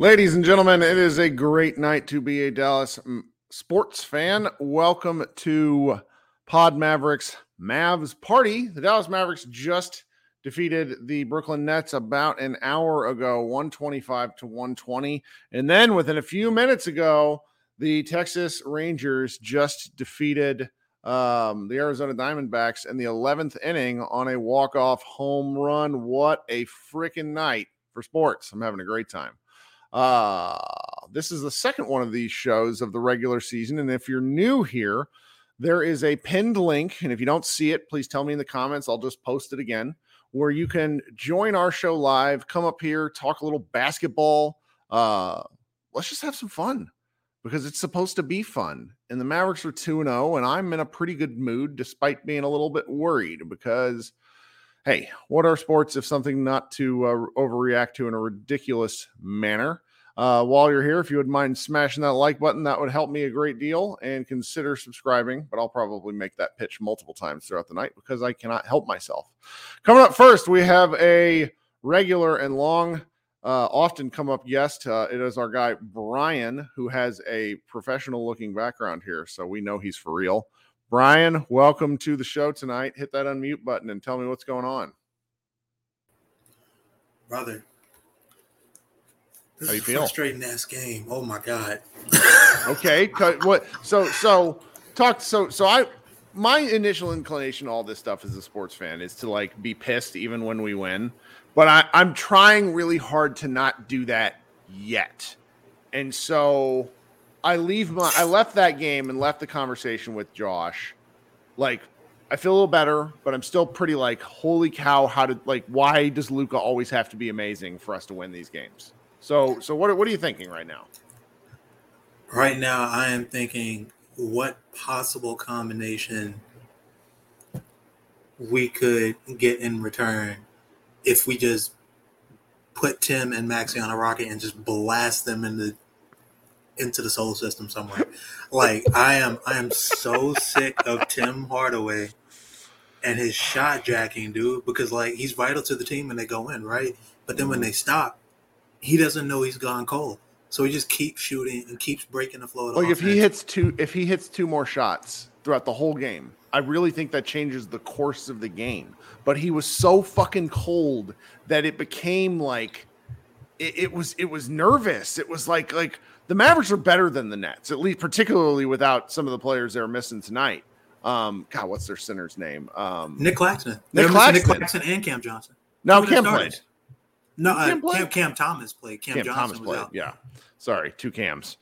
Ladies and gentlemen, it is a great night to be a Dallas sports fan. Welcome to Pod Mavericks Mavs Party. The Dallas Mavericks just defeated the Brooklyn Nets about an hour ago, 125-120. And then within a few minutes ago, the Texas Rangers just defeated the Arizona Diamondbacks in the 11th inning on a walk-off home run. What a freaking night for sports. I'm having a great time. This is the second one of these shows of the regular season, and if you're new here, there is a pinned link, and if you don't see it, please tell me in the comments. I'll just post it again, where you can join our show live, come up here, talk a little basketball. Let's just have some fun, because it's supposed to be fun, and the Mavericks are 2-0, and I'm in a pretty good mood, despite being a little bit worried, because hey, what are sports if something not to overreact to in a ridiculous manner? While you're here, if you would mind smashing that like button, that would help me a great deal, and consider subscribing, but I'll probably make that pitch multiple times throughout the night because I cannot help myself. Coming up first, we have a regular and long, often come up guest. It is our guy, Brian, who has a professional looking background here, so we know he's for real. Brian, welcome to the show tonight. Hit that unmute button and tell me what's going on. Brother, this is a frustrating-ass game. Oh, my God. Okay. What? My initial inclination to all this stuff as a sports fan is to, like, be pissed even when we win. But I'm trying really hard to not do that yet. And so I left that game and left the conversation with Josh. Like, I feel a little better, but I'm still pretty like, holy cow, why does Luka always have to be amazing for us to win these games? So what are you thinking right now? Right now, I am thinking what possible combination we could get in return if we just put Tim and Maxi on a rocket and just blast them into the solar system somewhere. Like, I am so sick of Tim Hardaway and his shot jacking, dude, because like he's vital to the team when they go in, right? But then when they stop, he doesn't know he's gone cold. So he just keeps shooting and keeps breaking the flow. Like, if he hits two more shots throughout the whole game, I really think that changes the course of the game. But he was so fucking cold that it became like it was nervous. It was like the Mavericks are better than the Nets, at least particularly without some of the players they're missing tonight. God, what's their center's name? Nick Claxton. Nick Claxton and Cam Johnson. No, Cam played. No, Cam Thomas played. Cam Johnson was out. Yeah, sorry, two Cams.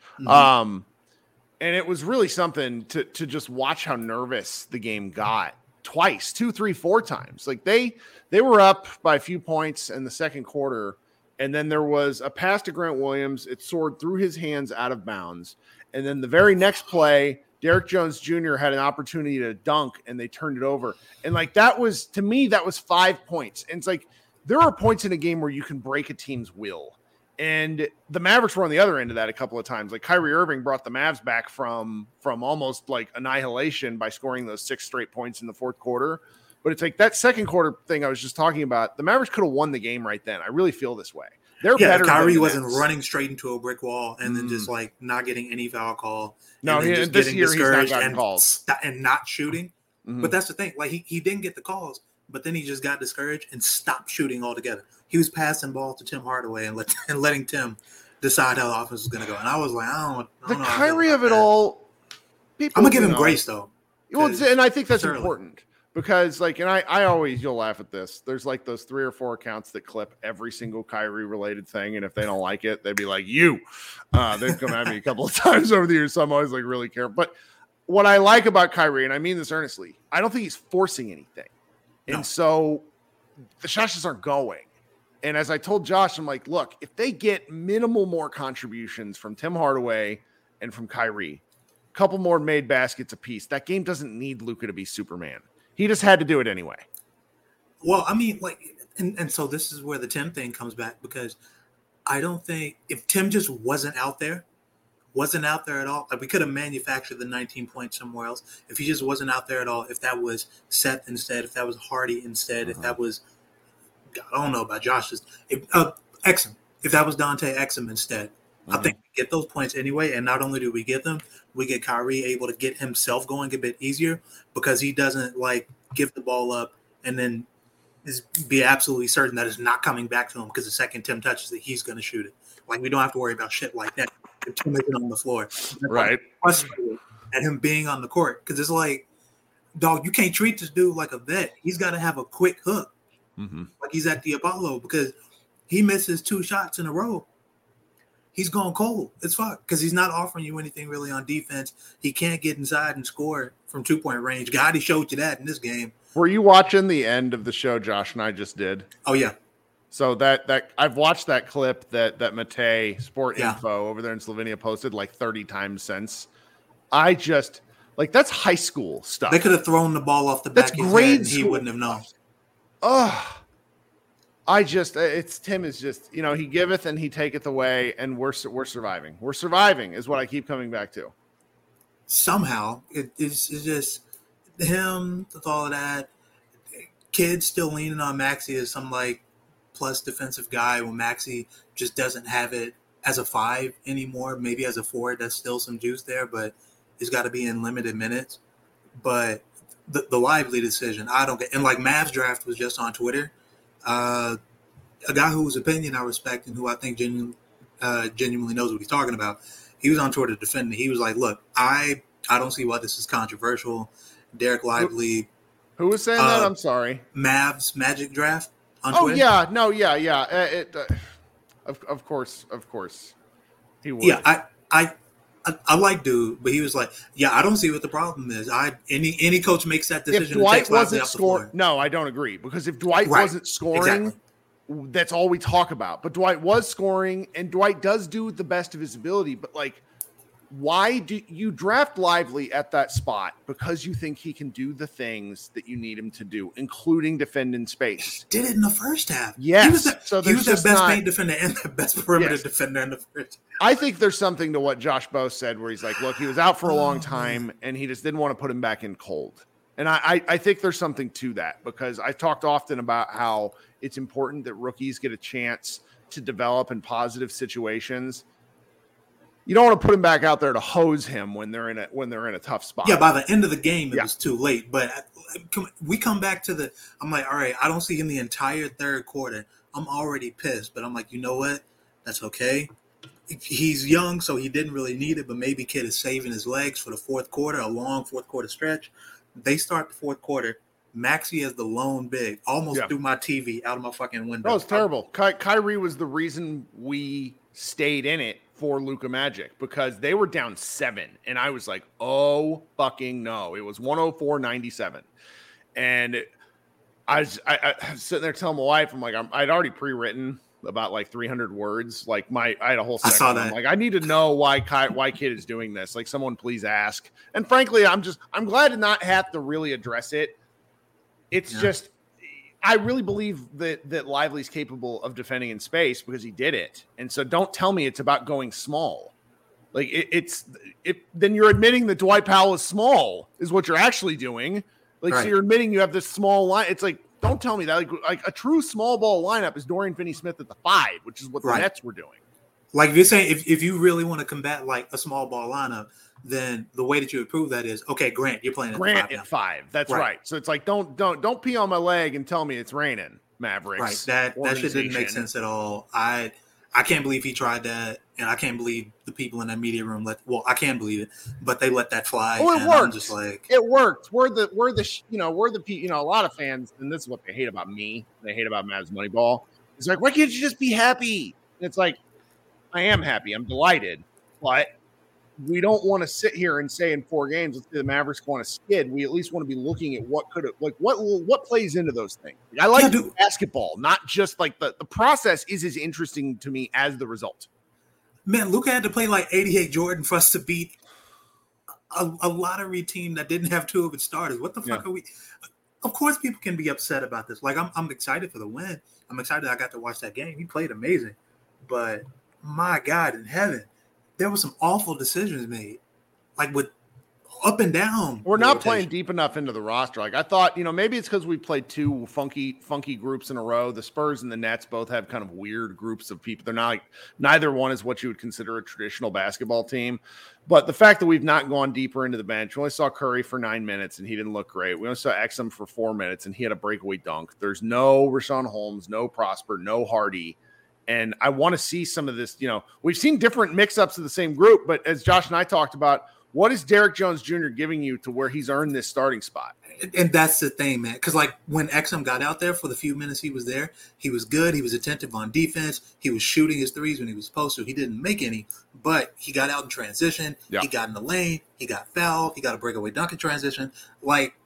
And it was really something to just watch how nervous the game got twice, two, three, four times. Like they were up by a few points in the second quarter. And then there was a pass to Grant Williams. It soared through his hands out of bounds. And then the very next play, Derek Jones Jr. had an opportunity to dunk and they turned it over. And like, that was, to me, that was 5 points. And it's like, there are points in a game where you can break a team's will. And the Mavericks were on the other end of that a couple of times. Like Kyrie Irving brought the Mavs back from almost like annihilation by scoring those 6 straight points in the fourth quarter. But it's like that second quarter thing I was just talking about, the Mavericks could have won the game right then. I really feel this way. They're better. Kyrie wasn't running straight into a brick wall and then just like not getting any foul call. No, and just this year he's not gotten calls and not shooting. Mm-hmm. But that's the thing. Like he didn't get the calls, but then he just got discouraged and stopped shooting altogether. He was passing ball to Tim Hardaway and letting Tim decide how the offense was going to go. And I was like, I don't know. The Kyrie of it all. I'm going to give him grace, though. Well, and I think that's important. Because, like, and I always, you'll laugh at this. There's like those 3 or 4 accounts that clip every single Kyrie related thing. And if they don't like it, they'd be like, you. They've come at me a couple of times over the years. So I'm always like, really care. But what I like about Kyrie, and I mean this earnestly, I don't think he's forcing anything. No. And so the shots just aren't going. And as I told Josh, I'm like, look, if they get minimal more contributions from Tim Hardaway and from Kyrie, a couple more made baskets apiece, that game doesn't need Luka to be Superman. He just had to do it anyway. Well, I mean, like, and so this is where the Tim thing comes back, because I don't think if Tim just wasn't out there at all, like we could have manufactured the 19 points somewhere else. If he just wasn't out there at all, if that was Seth instead, if that was Hardy instead, if that was, I don't know about Josh's, Exum, if that was Dante Exum instead, I think we get those points anyway, and not only do we get them, we get Kyrie able to get himself going a bit easier because he doesn't, like, give the ball up and then be absolutely certain that it's not coming back to him because the second Tim touches it, he's going to shoot it. Like, we don't have to worry about shit like that if Tim isn't on the floor. Right. At him being on the court, because it's like, dog, you can't treat this dude like a vet. He's got to have a quick hook. Mm-hmm. Like he's at the Apollo, because he misses 2 shots in a row. He's gone cold. It's fucked because he's not offering you anything really on defense. He can't get inside and score from 2-point range. God, he showed you that in this game. Were you watching the end of the show Josh and I just did? Oh, yeah. So that I've watched that clip that Matei Sport Info over there in Slovenia posted like 30 times since. I just – like that's high school stuff. They could have thrown the ball off the back of his head and he wouldn't have known. Oh, Tim is just, you know, he giveth and he taketh away, and we're surviving. We're surviving is what I keep coming back to. Somehow it's just him with all of that. Kid's still leaning on Maxi as some like plus defensive guy when Maxi just doesn't have it as a 5 anymore. Maybe as a 4, that's still some juice there, but it's got to be in limited minutes. But the Lively decision, I don't get. And like Mavs Draft was just on Twitter. A guy whose opinion I respect and who I think genuinely knows what he's talking about. He was on Twitter defending. He was like, look, I don't see why this is controversial. Derek Lively. Who was saying that? I'm sorry. Mavs Magic Draft on Twitter. Oh, yeah. No, yeah. Of course. He would. Yeah, I like dude, but he was like, yeah, I don't see what the problem is. Any coach makes that decision. If Dwight wasn't scoring, no, I don't agree, because if Dwight wasn't scoring, exactly. That's all we talk about. But Dwight was scoring, and Dwight does do the best of his ability. But like, why do you draft Lively at that spot? Because you think he can do the things that you need him to do, including defend in space. He did it in the first half. Yes. He was the best paint defender and the best perimeter defender in the first half. I think there's something to what Josh Bowe said where he's like, look, he was out for a long time and he just didn't want to put him back in cold. And I think there's something to that, because I talked often about how it's important that rookies get a chance to develop in positive situations. You don't want to put him back out there to hose him when they're in a tough spot. Yeah, by the end of the game, it was too late. But we come back to I'm like, all right, I don't see him the entire third quarter. I'm already pissed, but I'm like, you know what? That's okay. He's young, so he didn't really need it, but maybe Kid is saving his legs for the fourth quarter, a long fourth quarter stretch. They start the fourth quarter. Maxi as the lone big almost threw my TV out of my fucking window. That was terrible. Kyrie was the reason we stayed in it for Luka Magic, because they were down 7, and I was like, oh, fucking no. It was 104-97. And I was sitting there telling my wife, I'm like, I'd already pre-written about like 300 words. Like I had a whole section. I saw that. I'm like, I need to know why Kid is doing this. Like, someone please ask. And frankly, I'm glad to not have to really address it. It's just, I really believe that Lively's capable of defending in space because he did it. And so don't tell me it's about going small. Like then you're admitting that Dwight Powell is small is what you're actually doing. Like, right. So you're admitting you have this small line. It's like, don't tell me that. Like a true small ball lineup is Dorian Finney-Smith at the 5, which is what the Nets were doing. Like, if you're saying, if you really want to combat like a small ball lineup, then the way that you would prove that is, okay, Grant, you're playing Grant at 5. That's right. So it's like, don't pee on my leg and tell me it's raining, Mavericks. Right. That shit didn't make sense at all. I can't believe he tried that, and I can't believe the people in that media room I can't believe it, but they let that fly. Oh, it worked. I'm just like, it worked. We're the a lot of fans, and this is what they hate about me. They hate about Mavs Moneyball. It's like, why can't you just be happy? And it's like, I am happy. I'm delighted, but we don't want to sit here and say in 4 games, let's say the Mavericks go on a skid. We at least want to be looking at what could have, like, what plays into those things. Like, I like basketball, not just like the process is as interesting to me as the result. Man, Luka had to play like 88 Jordan for us to beat a lottery team that didn't have 2 of its starters. What the fuck are we? Of course, people can be upset about this. Like, I'm excited for the win. I'm excited I got to watch that game. He played amazing, but my God in heaven, there were some awful decisions made, like with up and down. We're not playing deep enough into the roster. Like, I thought, maybe it's because we played 2 funky groups in a row. The Spurs and the Nets both have kind of weird groups of people. They're not like, neither one is what you would consider a traditional basketball team. But the fact that we've not gone deeper into the bench, we only saw Curry for 9 minutes and he didn't look great. We only saw Exum for 4 minutes and he had a breakaway dunk. There's no Rashawn Holmes, no Prosper, no Hardy. And I want to see some of this, we've seen different mix-ups of the same group, but as Josh and I talked about, what is Derek Jones Jr. giving you to where he's earned this starting spot? And that's the thing, man, because like when Exum got out there for the few minutes he was there, he was good. He was attentive on defense. He was shooting his threes when he was supposed to. He didn't make any, but he got out in transition. Yeah. He got in the lane. He got fouled. He got a breakaway dunk in transition. Like,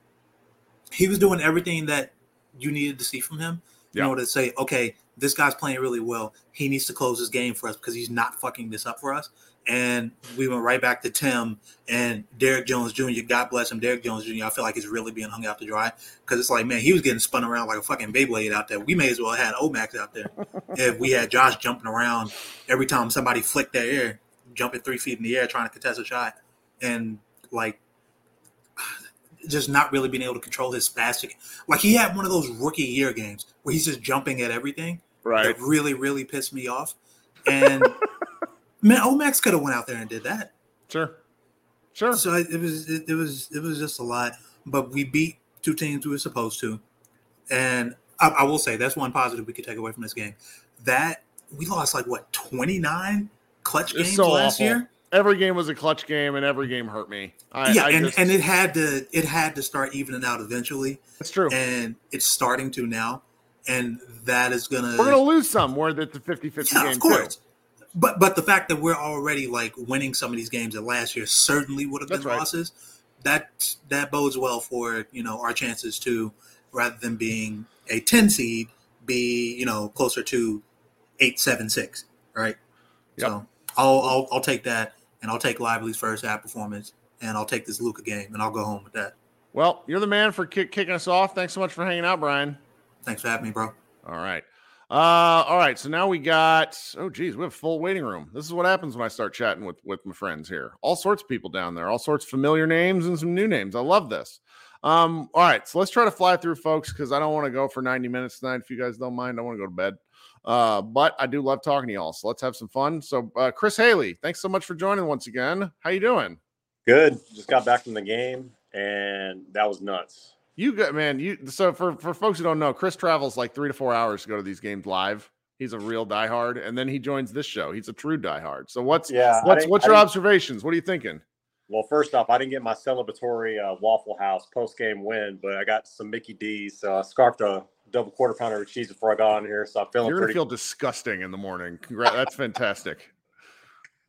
he was doing everything that you needed to see from him in order to say, okay, this guy's playing really well. He needs to close this game for us because he's not fucking this up for us. And we went right back to Tim and Derek Jones Jr. God bless him. Derek Jones Jr., I feel like he's really being hung out to dry because it's like, man, he was getting spun around like a fucking Beyblade out there. We may as well have had Omax out there if we had Josh jumping around every time somebody flicked their ear, jumping 3 feet in the air trying to contest a shot. And, like, just not really being able to control his spastic. Like, he had one of those rookie year games where he's just jumping at everything. Right. That really, really pissed me off. And man, Omax could have went out there and did that. Sure. So it was just a lot. But we beat 2 teams we were supposed to. And I will say that's one positive we could take away from this game. That we lost like 29 clutch games last year. Every game was a clutch game, and every game hurt me. And it had to start evening out eventually. That's true, and it's starting to now. And that is gonna. We're gonna lose some more than the 50-50 game. Of course, too. But the fact that we're already like winning some of these games that last year certainly would have been losses. That bodes well for our chances to, rather than being a 10 seed, be closer to 8, 7, 6. Right. Yep. So I'll take that, and I'll take Lively's first half performance, and I'll take this Luka game, and I'll go home with that. Well, you're the man for kicking us off. Thanks so much for hanging out, Brian. Thanks for having me, bro. All right. So now we got – oh, geez, we have a full waiting room. This is what happens when I start chatting with my friends here. All sorts of people down there, all sorts of familiar names and some new names. I love this. All right, so let's try to fly through, folks, because I don't want to go for 90 minutes tonight. If you guys don't mind, I want to go to bed. But I do love talking to y'all, so let's have some fun. So Chris Haley, thanks so much for joining once again. How you doing? Good. Just got back from the game, and that was nuts. You good, man? So for folks who don't know, Chris travels like 3 to 4 hours to go to these games live. He's a real diehard, and then he joins this show. He's a true diehard. So what's your observations? What are you thinking? Well, first off, I didn't get my celebratory Waffle House post-game win, but I got some Mickey D's. So I scarfed a double quarter pounder of cheese before I got on here, so I'm feeling. You're gonna feel disgusting in the morning. Congrats, that's fantastic.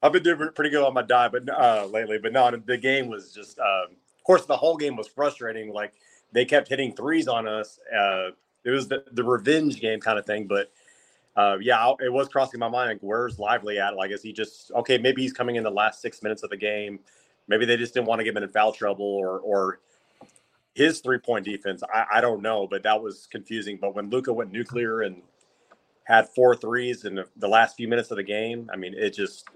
I've been doing pretty good on my diet, but lately. But no, the game was just, of course, the whole game was frustrating. Like they kept hitting threes on us. It was the revenge game kind of thing. But yeah, it was crossing my mind. Like, where's Lively at? Like, is he just okay? Maybe he's coming in the last 6 minutes of the game. Maybe they just didn't want to get him in foul trouble, or his 3-point defense. I don't know, but that was confusing. But when Luka went nuclear and had 4 threes in the last few minutes of the game, I mean, it just.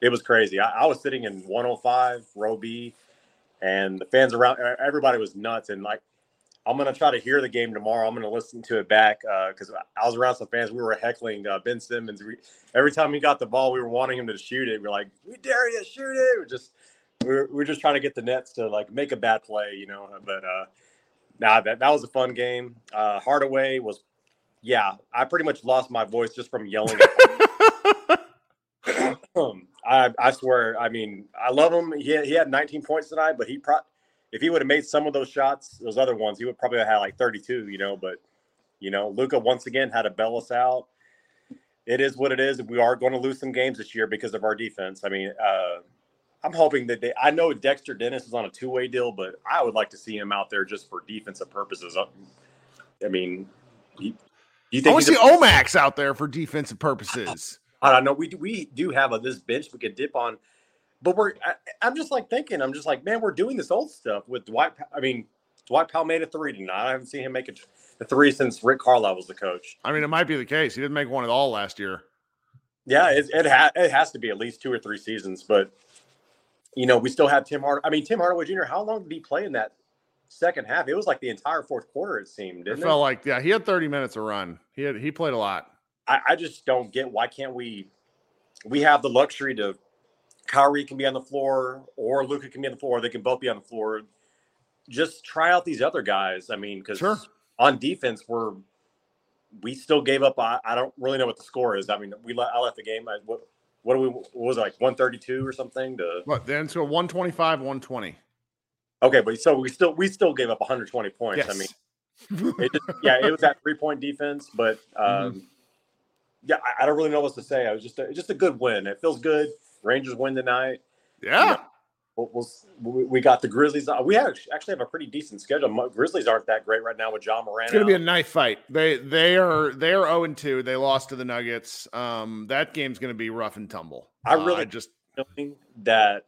It was crazy. I was sitting in 105, row B, and the fans around, everybody was nuts. And, like, I'm going to try to hear the game tomorrow. I'm going to listen to it back because I was around some fans. We were heckling Ben Simmons. Every time he got the ball, we were wanting him to shoot it. We were like, we dare you, shoot it. We were just trying to get the Nets to, like, make a bad play, you know. But, nah, that was a fun game. Hardaway was, yeah, I pretty much lost my voice just from yelling at I swear, I mean, I love him. He had 19 points tonight, but if he would have made some of those shots, those other ones, he would probably have had like 32, you know. But, you know, Luka once again had to bail us out. It is what it is. We are going to lose some games this year because of our defense. I mean, I'm hoping that I know Dexter Dennis is on a two-way deal, but I would like to see him out there just for defensive purposes. I mean, I want to see Omax out there for defensive purposes. I don't know. We do have this bench we could dip on, but I'm just like, man, we're doing this old stuff with Dwight. I mean, Dwight Powell made a three tonight. I haven't seen him make a three since Rick Carlisle was the coach. I mean, it might be the case. He didn't make one at all last year. Yeah, it has to be at least 2 or 3 seasons. But you know, we still have Tim Hardaway Jr. How long did he play in that second half? It was like the entire fourth quarter. It seemed. Didn't it felt like yeah. He had 30 minutes a run. He played a lot. I just don't get why can't we have the luxury to Kyrie can be on the floor or Luka can be on the floor. They can both be on the floor. Just try out these other guys. I mean, because sure. On defense, we still gave up. I don't really know what the score is. I mean, I left the game. What was it, like 132 or something? Then so 125, 120. Okay, but so we still gave up 120 points. Yes. I mean, it was that 3-point defense, but. Yeah, I don't really know what to say. I was just a good win. It feels good. Rangers win tonight. Yeah, you know, we got the Grizzlies. We actually have a pretty decent schedule. Grizzlies aren't that great right now with John Moran. It's going to be a knife fight. They are 0-2. They lost to the Nuggets. That game's going to be rough and tumble. I really just feeling that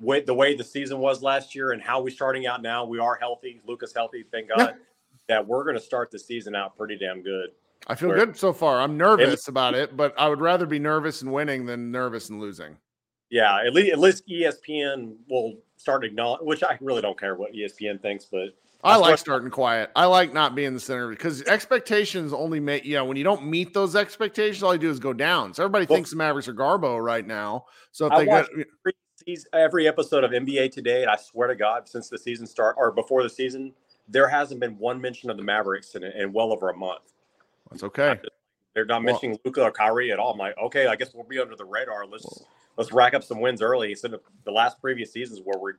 the way the season was last year and how we're starting out now. We are healthy. Luka's healthy. Thank God. That we're going to start the season out pretty damn good. I feel good so far. I'm nervous about it, but I would rather be nervous and winning than nervous and losing. Yeah, at least ESPN will start acknowledging, which I really don't care what ESPN thinks, but I like starting quiet. I like not being the center because expectations only make when you don't meet those expectations, all you do is go down. So everybody thinks the Mavericks are Garbo right now. So if every episode of NBA Today, and I swear to God, since the season start or before the season, there hasn't been one mention of the Mavericks in well over a month. That's okay. They're not mentioning Luka or Kyrie at all. I'm like, okay, I guess we'll be under the radar. Let's rack up some wins early. Instead of the last previous seasons where we're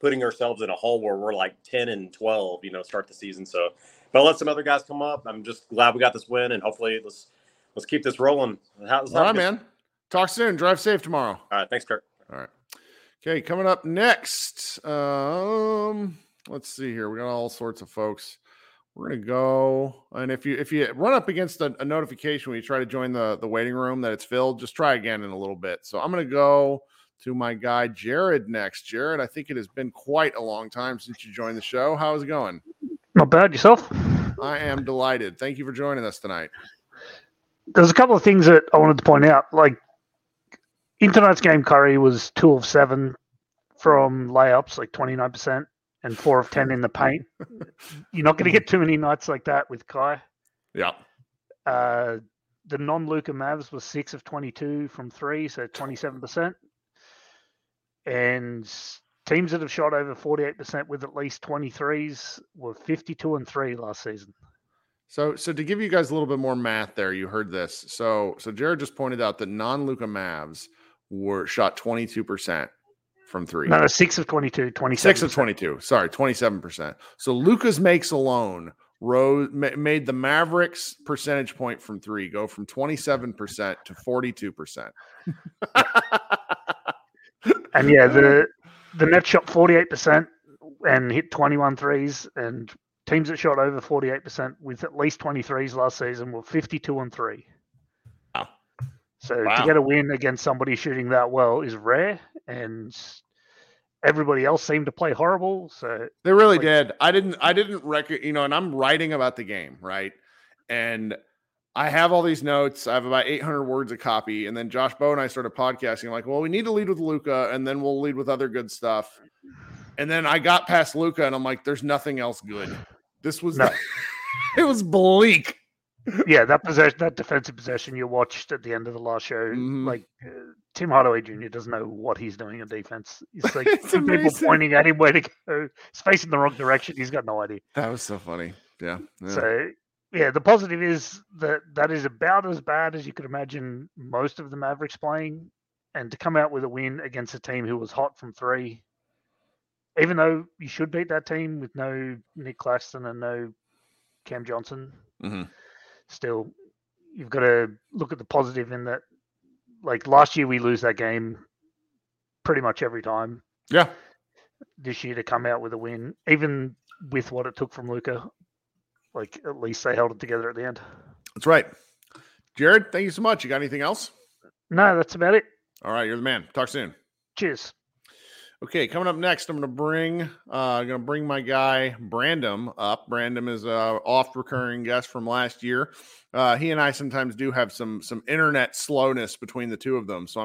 putting ourselves in a hole where we're like 10 and 12, you know, start the season. So, but I'll let some other guys come up. I'm just glad we got this win, and hopefully let's keep this rolling. All right, man. Talk soon. Drive safe tomorrow. All right, thanks, Kirk. All right. Okay, coming up next. Let's see here. We got all sorts of folks. We're going to go, and if you run up against a notification when you try to join the waiting room that it's filled, just try again in a little bit. So I'm going to go to my guy, Jared, next. Jared, I think it has been quite a long time since you joined the show. How's it going? Not bad. Yourself? I am delighted. Thank you for joining us tonight. There's a couple of things that I wanted to point out. Like, in tonight's game, Curry was 2 of 7 from layups, like 29%. And 4 of 10 in the paint. You're not going to get too many nights like that with Kai. Yeah. The non-Luka Mavs was 6 of 22 from 3, so 27%. And teams that have shot over 48% with at least 23s were 52-3 last season. So to give you guys a little bit more math, there you heard this. So Jared just pointed out that non-Luka Mavs were shot 22%. From 3. No, 6 of 22, 27%. 6 of 22. Sorry, 27%. So Luka's makes alone made the Mavericks percentage point from 3 go from 27% to 42%. And yeah, the Nets shot 48% and hit 21 threes, and teams that shot over 48% with at least 20 threes last season were 52-3. Wow. So to get a win against somebody shooting that well is rare, and everybody else seemed to play horrible. So they really did. I didn't record, and I'm writing about the game, right? And I have all these notes. I have about 800 words a copy. And then Josh Bowe and I started podcasting. I'm like, well, we need to lead with Luka, and then we'll lead with other good stuff. And then I got past Luka, and I'm like, there's nothing else good. This was it was bleak. Yeah, that defensive possession you watched at the end of the last show, Tim Hardaway Jr. doesn't know what he's doing in defense. He's like people pointing at him where to go. He's facing the wrong direction. He's got no idea. That was so funny. Yeah. So, yeah, the positive is that is about as bad as you could imagine most of the Mavericks playing, and to come out with a win against a team who was hot from three, even though you should beat that team with no Nick Claxton and no Cam Johnson, still you've got to look at the positive in that. Like last year, we lose that game pretty much every time. Yeah. This year to come out with a win, even with what it took from Luka, like at least they held it together at the end. That's right. Jared, thank you so much. You got anything else? No, that's about it. All right. You're the man. Talk soon. Cheers. Okay, coming up next, I'm going to bring my guy Brandom up. Brandom is an oft-recurring guest from last year. He and I sometimes do have some internet slowness between the two of them. So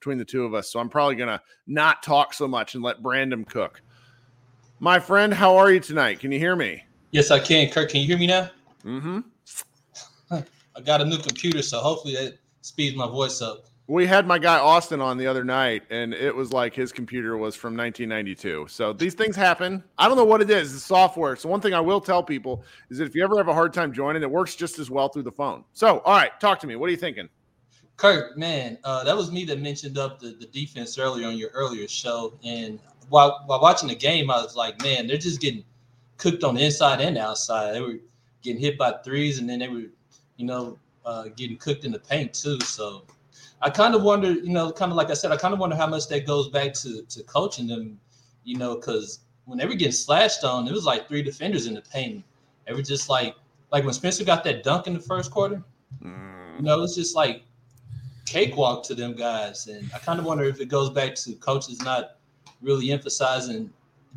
between the two of us. So I'm probably going to not talk so much and let Brandom cook. My friend, how are you tonight? Can you hear me? Yes, I can. Kirk, can you hear me now? Mm-hmm. I got a new computer, so hopefully that speeds my voice up. We had my guy Austin on the other night, and it was like his computer was from 1992. So these things happen. I don't know what it is. It's software. So one thing I will tell people is that if you ever have a hard time joining, it works just as well through the phone. So, all right, talk to me. What are you thinking? Kirk, man, that was me that mentioned up the defense earlier on your earlier show. And while watching the game, I was like, man, they're just getting cooked on the inside and outside. They were getting hit by threes, and then they were, getting cooked in the paint too. So – I kind of wonder, like I said, I kind of wonder how much that goes back to coaching them, because when they were getting slashed on, it was like three defenders in the paint. It was just like when Spencer got that dunk in the first quarter, it was just like cakewalk to them guys. And I kind of wonder if it goes back to coaches not really emphasizing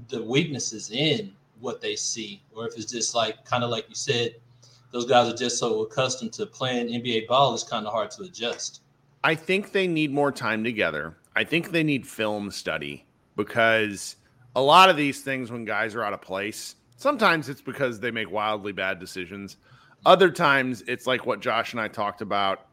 the weaknesses in what they see, or if it's just like kind of like you said, those guys are just so accustomed to playing NBA ball, it's kind of hard to adjust. I think they need more time together. I think they need film study, because a lot of these things when guys are out of place, sometimes it's because they make wildly bad decisions. Other times it's like what Josh and I talked about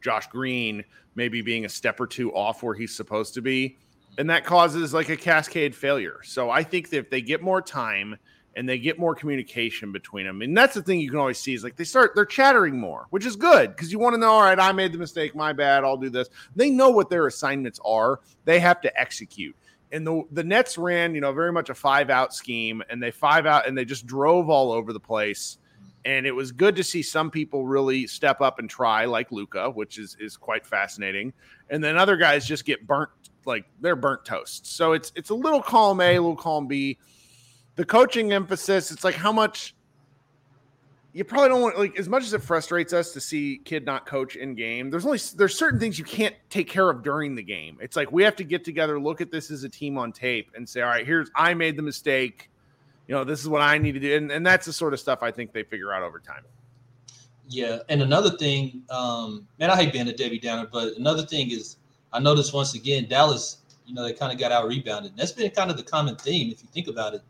Josh Green maybe being a step or two off where he's supposed to be. And that causes like a cascade failure. So I think that if they get more time and they get more communication between them. And that's the thing you can always see is like they're chattering more, which is good because you want to know, all right, I made the mistake, my bad, I'll do this. They know what their assignments are. They have to execute. And the Nets ran, very much a five-out scheme, and they five-out and they just drove all over the place. And it was good to see some people really step up and try, like Luka, which is quite fascinating. And then other guys just get burnt, like they're burnt toast. So it's a little column A, a little column B. The coaching emphasis, it's like how much you probably don't want, like as much as it frustrates us to see kid not coach in game, there's certain things you can't take care of during the game. It's like we have to get together, look at this as a team on tape and say, all right, here's I made the mistake. This is what I need to do. And that's the sort of stuff I think they figure out over time. Yeah. And another thing, man, I hate being a Debbie Downer, but another thing is I noticed once again, Dallas, they kind of got out rebounded. That's been kind of the common theme if you think about it.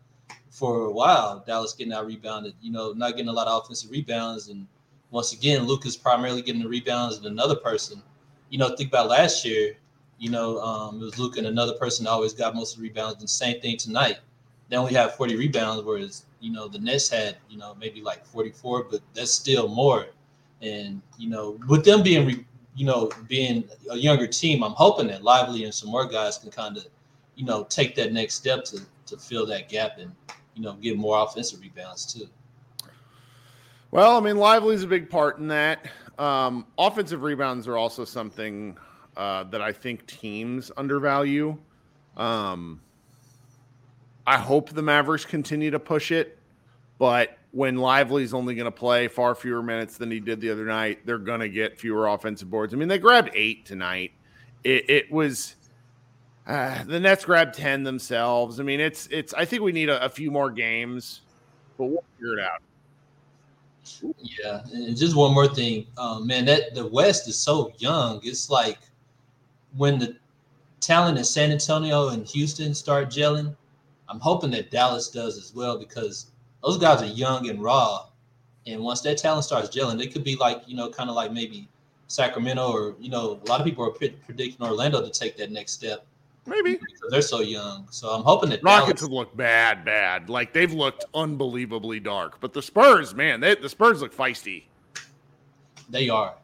For a while, Dallas getting out rebounded, not getting a lot of offensive rebounds. And once again, Luka's primarily getting the rebounds and another person. Think about last year, it was Luka and another person always got most of the rebounds. And same thing tonight. They only have 40 rebounds, whereas, the Nets had, maybe like 44, but that's still more. And, with them being, being a younger team, I'm hoping that Lively and some more guys can kind of, take that next step to fill that gap and, get more offensive rebounds too. Well, Lively's a big part in that. Offensive rebounds are also something that I think teams undervalue. I hope the Mavericks continue to push it, but when Lively's only going to play far fewer minutes than he did the other night, they're going to get fewer offensive boards. I mean, they grabbed 8 tonight. It was the Nets grabbed 10 themselves. I mean, it's. I think we need a few more games, but we'll figure it out. Yeah, and just one more thing, man. That the West is so young. It's like when the talent in San Antonio and Houston start gelling, I'm hoping that Dallas does as well, because those guys are young and raw, and once that talent starts gelling, they could be like, you know, kind of like maybe Sacramento, or, you know, a lot of people are predicting Orlando to take that next step. Maybe because they're so young. So I'm hoping that Rockets have looked bad. Like, they've looked unbelievably dark. But the Spurs, man, the Spurs look feisty. They are.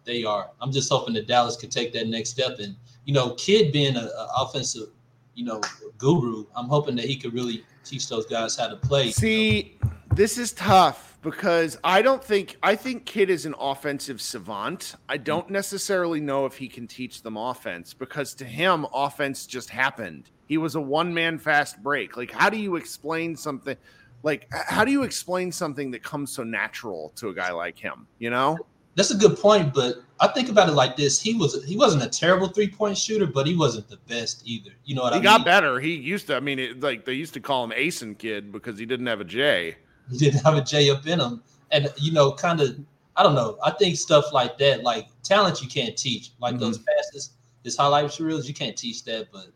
I'm just hoping that Dallas could take that next step. And, you know, Kidd being an offensive, you know, guru, I'm hoping that he could really teach those guys how to play. See, you know? This is tough because I think Kidd is an offensive savant. I don't necessarily know if he can teach them offense, because to him, offense just happened. He was a one-man fast break. Like, how do you explain something that comes so natural to a guy like him, you know? That's a good point, but I think about it like this. He wasn't a terrible three-point shooter, but he wasn't the best either. You know what I mean? He got better. He used to – I mean, they used to call him Asen Kid because he didn't have a J. He didn't have a J up in him. And, you know, kind of – I don't know. I think stuff like that, like talent you can't teach. Like those passes, his highlight reels, you can't teach that, but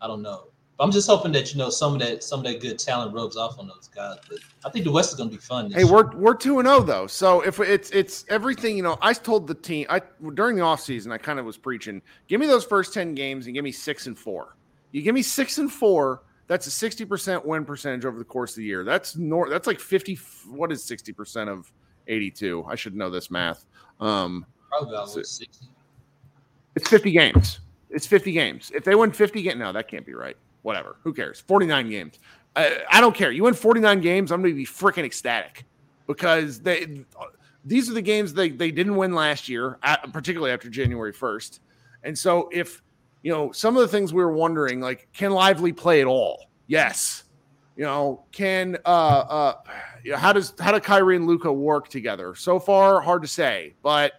I don't know. I'm just hoping that, you know, some of that good talent rubs off on those guys. But I think the West is going to be fun. Hey, we're 2-0 though. So if it's everything, you know, I told the team during the offseason, I kind of was preaching, give me those first 10 games and give me 6-4. You give me 6-4, that's a 60% win percentage over the course of the year. That's like 50. What is 60% of 82? I should know this math. Probably about 60. It's 50 games. It's 50 games. If they win 50 games, no, that can't be right. Whatever. Who cares? 49 games. I don't care. You win 49 games, I'm going to be freaking ecstatic, because these are the games they didn't win last year, particularly after January 1st. And so if, you know, some of the things we were wondering, like, can Lively play at all? Yes. You know, how do Kyrie and Luka work together? So far, hard to say, but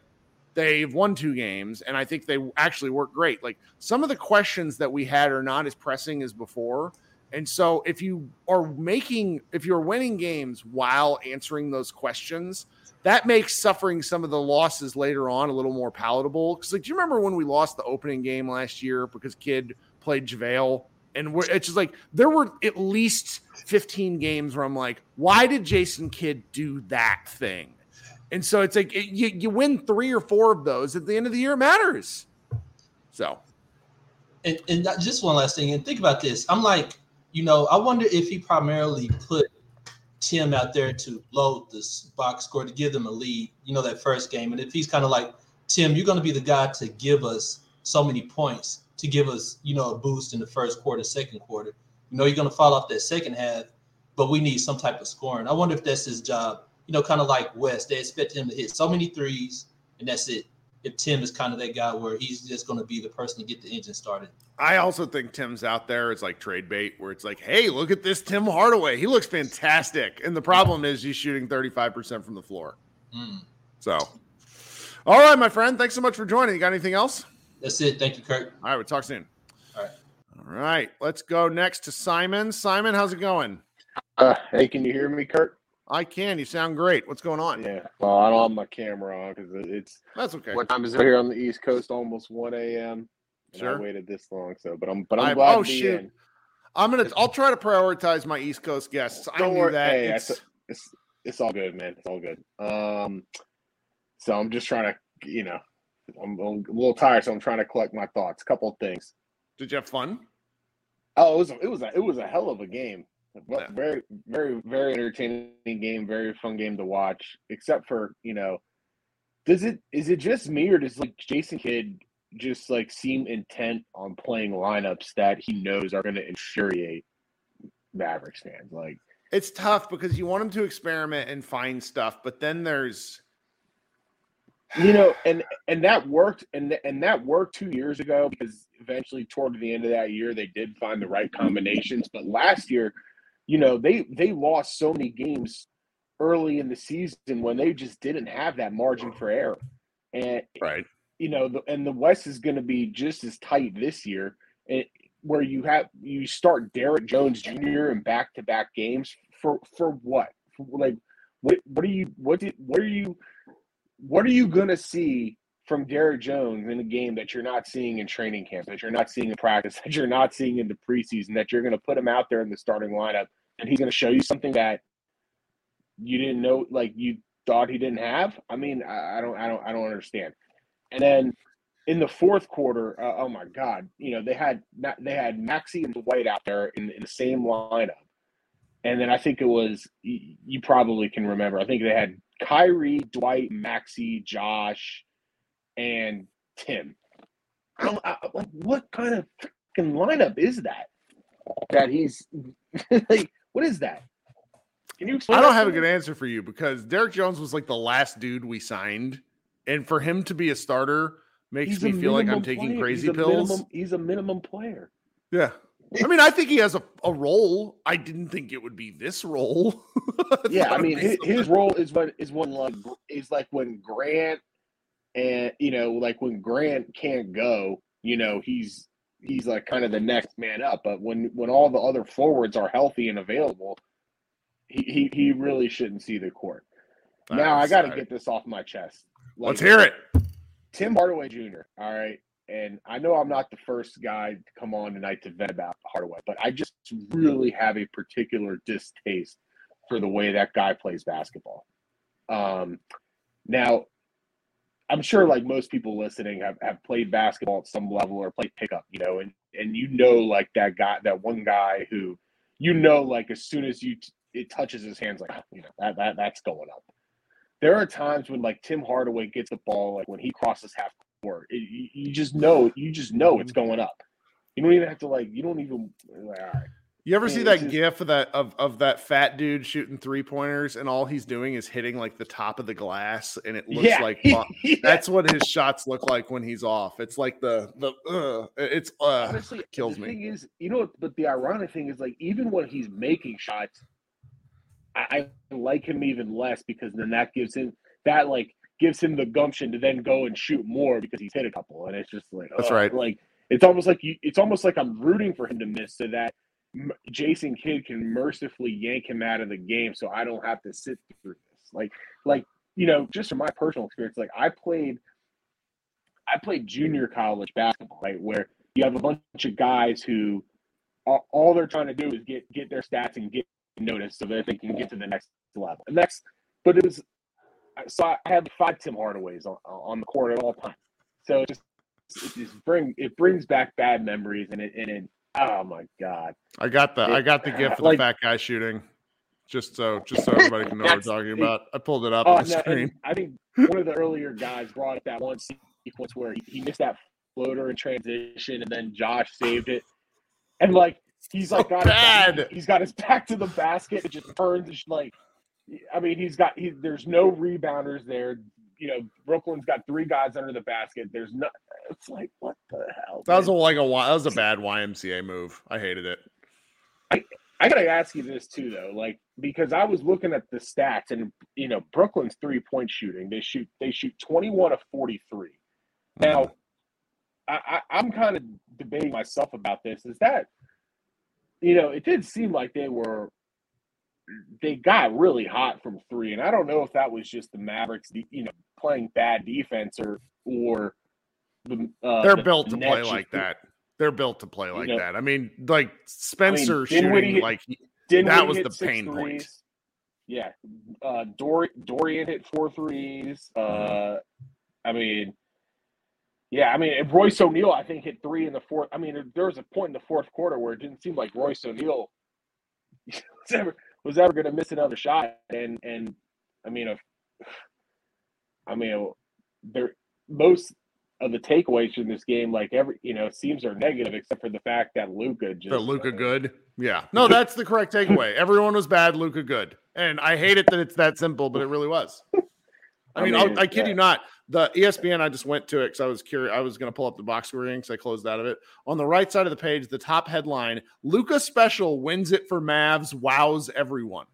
they've won 2 games, and I think they actually work great. Like, some of the questions that we had are not as pressing as before. And so if you're winning games while answering those questions, that makes suffering some of the losses later on a little more palatable. Because, like, do you remember when we lost the opening game last year because Kidd played JaVale? And it's just like there were at least 15 games where I'm like, why did Jason Kidd do that thing? And so it's like you win 3 or 4 of those at the end of the year, it matters. So. And just one last thing. And think about this. I'm like, you know, I wonder if he primarily put Tim out there to load this box score to give them a lead, you know, that first game. And if he's kind of like, Tim, you're going to be the guy to give us so many points, to give us, you know, a boost in the first quarter, second quarter. You know, you're going to fall off that second half, but we need some type of scoring. I wonder if that's his job. You know, kind of like West, they expect him to hit so many threes, and that's it. If Tim is kind of that guy where he's just going to be the person to get the engine started. I also think Tim's out there is like trade bait, where it's like, hey, look at this Tim Hardaway. He looks fantastic. And the problem is he's shooting 35% from the floor. So, all right, my friend, thanks so much for joining. You got anything else? That's it. Thank you, Kirk. All right, we'll talk soon. All right. Let's go next to Simon. Simon, how's it going? Hey, can you hear me, Kirk? I can. You sound great. What's going on? Yeah. Well, I don't have my camera on because it's. That's okay. What time is it here on the East Coast? Almost 1 a.m. Sure. I waited this long, so but I'm glad. Oh shit! I'll try to prioritize my East Coast guests. Don't worry. That. Hey, it's all good, man. It's all good. So I'm just trying to, you know, I'm a little tired, so I'm trying to collect my thoughts. A couple of things. Did you have fun? Oh, it was a hell of a game. Yeah. Very, very, very entertaining game. Very fun game to watch. Except for, you know, is it just me, or does like Jason Kidd just like seem intent on playing lineups that he knows are going to infuriate Mavericks fans? Like, it's tough because you want him to experiment and find stuff, but then there's You know, and that worked, and that worked 2 years ago, because eventually toward the end of that year they did find the right combinations. But last year, you know, they lost so many games early in the season when they just didn't have that margin for error. And right, you know, and the West is going to be just as tight this year, and where you start Derek Jones Jr. in back-to-back games for what? For, like, what are you going to see from Derrick Jones in a game that you're not seeing in training camp, that you're not seeing in practice, that you're not seeing in the preseason, that you're going to put him out there in the starting lineup and he's going to show you something that you didn't know, like you thought he didn't have? I mean, I don't understand. And then in the fourth quarter, oh my God, you know, they had Maxi and Dwight out there in the same lineup. And then I think it was, you probably can remember, I think they had Kyrie, Dwight, Maxi, Josh, and Tim. Like, what kind of freaking lineup is that? That he's like, what is that? Can you explain? I don't have a good answer for you, because Derek Jones was like the last dude we signed, and for him to be a starter makes me feel like I'm taking crazy pills. He's a minimum player. Yeah. I mean, I think he has a role. I didn't think it would be this role. Yeah, I mean, his role is like when Grant, and you know, like when Grant can't go, you know, he's like kind of the next man up. But when all the other forwards are healthy and available, he really shouldn't see the court. Now I got to get this off my chest. Like, let's hear it. Tim Hardaway Jr. All right. And I know I'm not the first guy to come on tonight to vent about Hardaway, but I just really have a particular distaste for the way that guy plays basketball. Now, I'm sure like most people listening have played basketball at some level or played pickup, you know, and you know, like that one guy who, you know, like as soon as it touches his hands, like, you know, that's going up. There are times when like Tim Hardaway gets the ball, like when he crosses half court, you just know it's going up. You don't even have to like. You don't even. Like, all right. You ever see that gif of that fat dude shooting 3-pointers, and all he's doing is hitting like the top of the glass, and it looks like that's what his shots look like when he's off. It's like it's honestly kills me. The thing is, you know, but the ironic thing is, like, even when he's making shots, I like him even less, because then that gives him the gumption to then go and shoot more because he's hit a couple. And it's just like, that's right. Like, it's almost like I'm rooting for him to miss so that Jason Kidd can mercifully yank him out of the game. So I don't have to sit through this. Like, you know, just from my personal experience, like I played junior college basketball, right? Where you have a bunch of guys who are, all they're trying to do is get their stats and get noticed so that they can get to the next level. And so I had 5 Tim Hardaways on the court at all times. So it brings back bad memories, and it oh my God! I got the gif of the fat guy shooting. Just so everybody can know what we're talking about. I pulled it up on the screen. I think one of the earlier guys brought up that one sequence where he missed that floater in transition, and then Josh saved it, and like he's got his back to the basket and just turns like. I mean, there's no rebounders there. You know, Brooklyn's got 3 guys under the basket. There's not. It's like, what the hell? That was a bad YMCA move. I hated it. I gotta ask you this too, though, like, because I was looking at the stats, and you know, Brooklyn's 3-point shooting. They shoot 21 of 43. Now, I'm kind of debating myself about this. Is that, you know, it did seem like they got really hot from 3, and I don't know if that was just the Mavericks, you know, playing bad defense or they're built to play like that. They're built to play like that. I mean, like Spencer shooting, like that was the pain point. Yeah, Dorian hit 4 threes. I mean, yeah, I mean, and Royce O'Neal, I think, hit 3 in the fourth. I mean, there was a point in the fourth quarter where it didn't seem like Royce O'Neal was ever going to miss another shot, and I mean, there most of the takeaways from this game, like every, you know, seems are negative except for the fact that Luka good, yeah, no, that's the correct takeaway. Everyone was bad, Luka good, and I hate it that it's that simple, but it really was. I mean, I kid you not, The ESPN, I just went to it because I was curious. I was going to pull up the box scoring because I closed out of it. On the right side of the page, the top headline, Luka Special wins it for Mavs, wows everyone.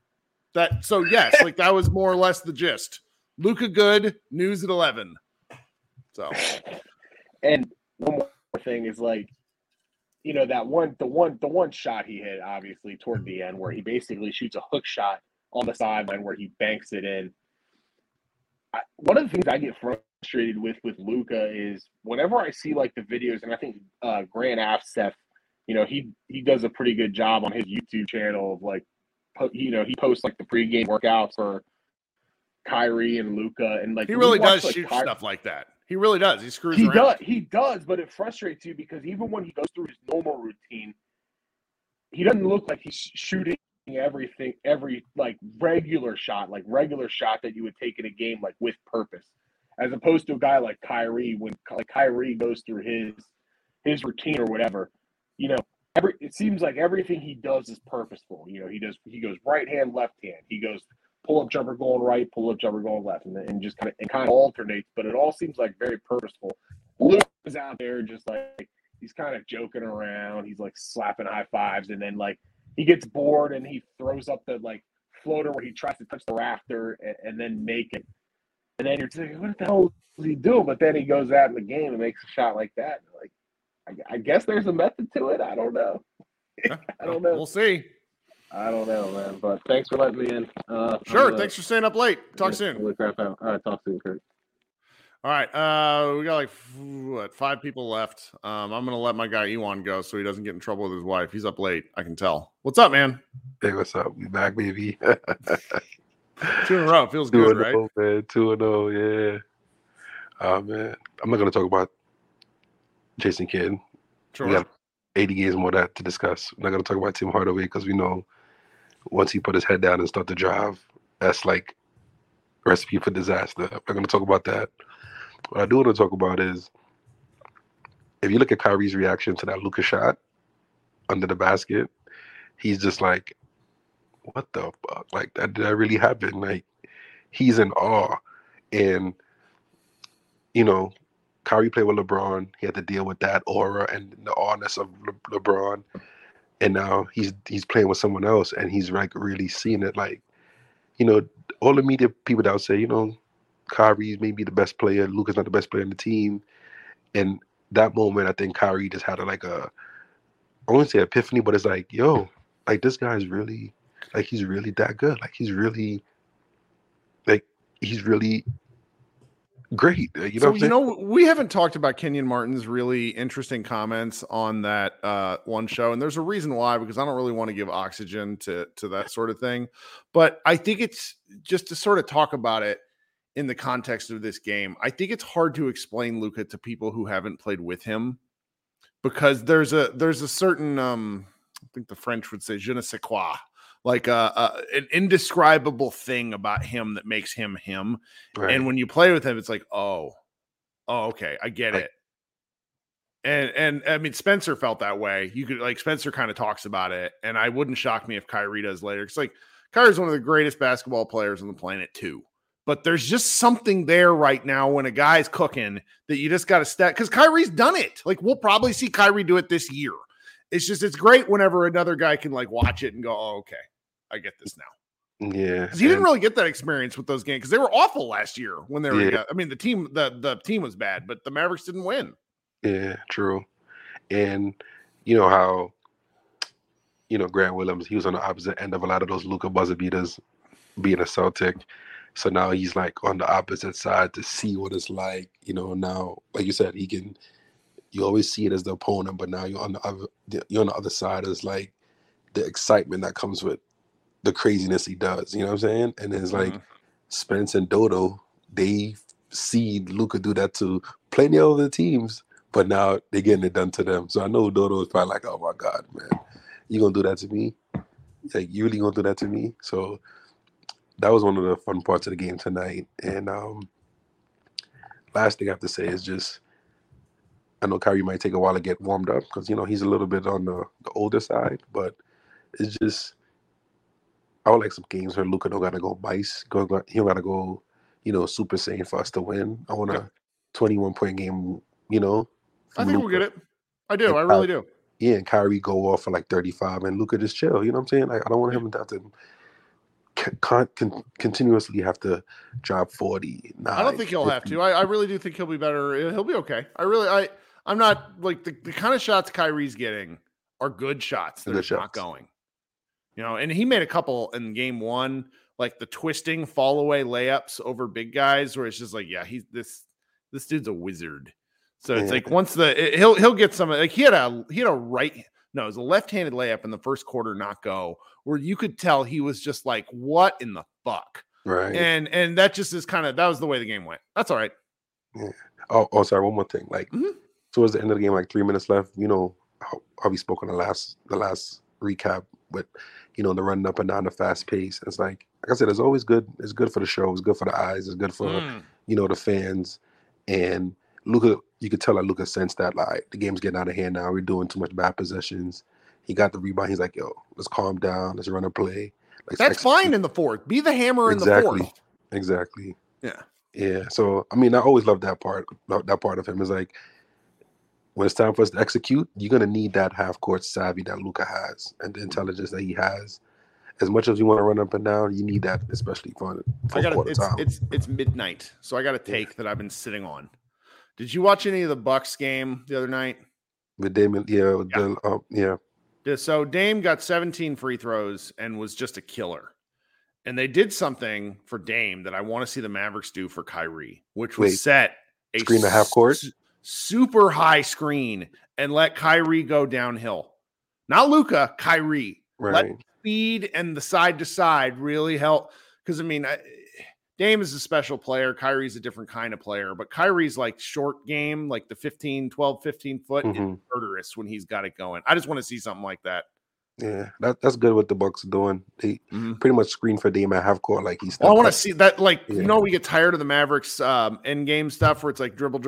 That so, yes, like that was more or less the gist. Luka good, news at 11. So, and one more thing is like, you know, that the one shot he hit, obviously, toward the end where he basically shoots a hook shot on the sideline where he banks it in. One of the things I get frustrated with Luka is whenever I see like the videos, and I think Grant asked Seth, you know, he does a pretty good job on his YouTube channel of like, you know, he posts like the pregame workouts for Kyrie and Luka, and like he really does watch, shoot stuff like that. He really does. He screws around. He does, but it frustrates you because even when he goes through his normal routine, he doesn't look like he's shooting everything, every like regular shot that you would take in a game, like with purpose, as opposed to a guy like Kyrie. When like Kyrie goes through his routine or whatever, you know, it seems like everything he does is purposeful. You know, he goes right hand, left hand. He goes pull up jumper going right, pull up jumper going left, and just kind of alternates. But it all seems like very purposeful. Luke is out there just like he's kind of joking around. He's like slapping high fives, and then like he gets bored and he throws up the like floater where he tries to touch the rafter and then make it. And then you're just like, what the hell does he do? But then he goes out in the game and makes a shot like that. Like, I guess there's a method to it. I don't know. I don't know. We'll see. I don't know, man. But thanks for letting me in. Sure. Thanks for staying up late. Talk soon. All right. Talk soon, Kurt. All right. We got like five people left. I'm going to let my guy Ewan go so he doesn't get in trouble with his wife. He's up late. I can tell. What's up, man? Hey, what's up? We back, baby. 2 in a row. Feels good, right? 2-0, yeah. Man, I'm not going to talk about Jason Kidd. Sure. We have 80 games more that to discuss. I'm not going to talk about Tim Hardaway because we know once he put his head down and start to drive, that's like recipe for disaster. I'm not going to talk about that. What I do want to talk about is if you look at Kyrie's reaction to that Luka shot under the basket, he's just like, what the fuck? Like, did that really happen? Like, he's in awe. And, you know, Kyrie played with LeBron. He had to deal with that aura and the awness of LeBron. And now he's playing with someone else, and he's, like, really seeing it. Like, you know, all the media people that would say, you know, Kyrie's maybe the best player. Luka's not the best player on the team. And that moment, I think Kyrie just had I wouldn't say epiphany, but it's like, yo, like this guy's really, like he's really that good. Like he's really great. You know, so, you know, we haven't talked about Kenyon Martin's really interesting comments on that one show, and there's a reason why, because I don't really want to give oxygen to that sort of thing, but I think it's just to sort of talk about it in the context of this game. I think it's hard to explain Luka to people who haven't played with him, because there's a certain I think the French would say je ne sais quoi, like an indescribable thing about him that makes him. Right. And when you play with him, it's like, oh, okay, I get it. And I mean, Spencer felt that way. You could like Spencer kind of talks about it, and I wouldn't shock me if Kyrie does later. It's like Kyrie's one of the greatest basketball players on the planet too. But there's just something there right now when a guy's cooking that you just got to step, because Kyrie's done it. Like, we'll probably see Kyrie do it this year. It's just, it's great whenever another guy can like watch it and go, oh, okay, I get this now. Yeah. Because he didn't really get that experience with those games, because they were awful last year when they were, I mean, the team was bad, but the Mavericks didn't win. Yeah, true. And you know how, you know, Grant Williams, he was on the opposite end of a lot of those Luka buzzer beaters being a Celtic. So now he's like on the opposite side to see what it's like, you know. Now, like you said, you always see it as the opponent, but now you're on the other side. It's like the excitement that comes with the craziness he does, you know what I'm saying? And it's like Spence and Dodo, they see Luka do that to plenty of other teams, but now they're getting it done to them. So I know Dodo is probably like, oh my God, man, you gonna do that to me? Like, you really gonna do that to me? So that was one of the fun parts of the game tonight. And last thing I have to say is just, I know Kyrie might take a while to get warmed up because, you know, he's a little bit on the older side, but it's just, I would like some games where Luka don't got to go bice. He don't got to go, you know, Super Saiyan for us to win. I want a 21-point game, you know. I think we'll get it. I do. I really do. Yeah, and Kyrie go off for like 35, and Luka just chill. You know what I'm saying? Like, I don't want him to have to continuously have to drop 40. I don't think he'll 50. Have to. I really do think he'll be better. He'll be okay. I'm not like the kind of shots Kyrie's getting are good shots. They're not going. You know, and he made a couple in game one, like the twisting fall away layups over big guys, where it's just like, yeah, he's this dude's a wizard. So it's like once he'll get some, like he had a it was a left-handed layup in the first quarter not go, where you could tell he was just like, what in the fuck? Right. And that just is kind of, that was the way the game went. That's all right. Yeah. Oh, sorry. One more thing. Like towards the end of the game, like 3 minutes left, you know, how we spoke on the last recap, but you know, the running up and down, the fast pace. It's like I said, it's always good. It's good for the show. It's good for the eyes. It's good for you know, the fans. And Luka, you could tell that Luka sensed that like the game's getting out of hand now. We're doing too much bad possessions. He got the rebound. He's like, yo, let's calm down. Let's run a play. Like, that's fine in the fourth. Be the hammer in the fourth. Exactly. Yeah. Yeah. So I mean, I always love that part. That part of him is like, when it's time for us to execute, you're going to need that half-court savvy that Luka has and the intelligence that he has. As much as you want to run up and down, you need that, especially for time. It's midnight, so I got a take that I've been sitting on. Did you watch any of the Bucks game the other night? With Dame, So Dame got 17 free throws and was just a killer. And they did something for Dame that I want to see the Mavericks do for Kyrie, which was set a screen to half-court. Super high screen and let Kyrie go downhill. Not Luka, Kyrie. Right. Let speed and the side to side really help. Because I mean, Dame is a special player. Kyrie's a different kind of player, but Kyrie's like short game, like the 15 foot is murderous when he's got it going. I just want to see something like that. Yeah, that's good what the Bucks are doing. They pretty much screen for Dame at half court like he's. I want to see that. Like, you know, we get tired of the Mavericks end game stuff where it's like dribble,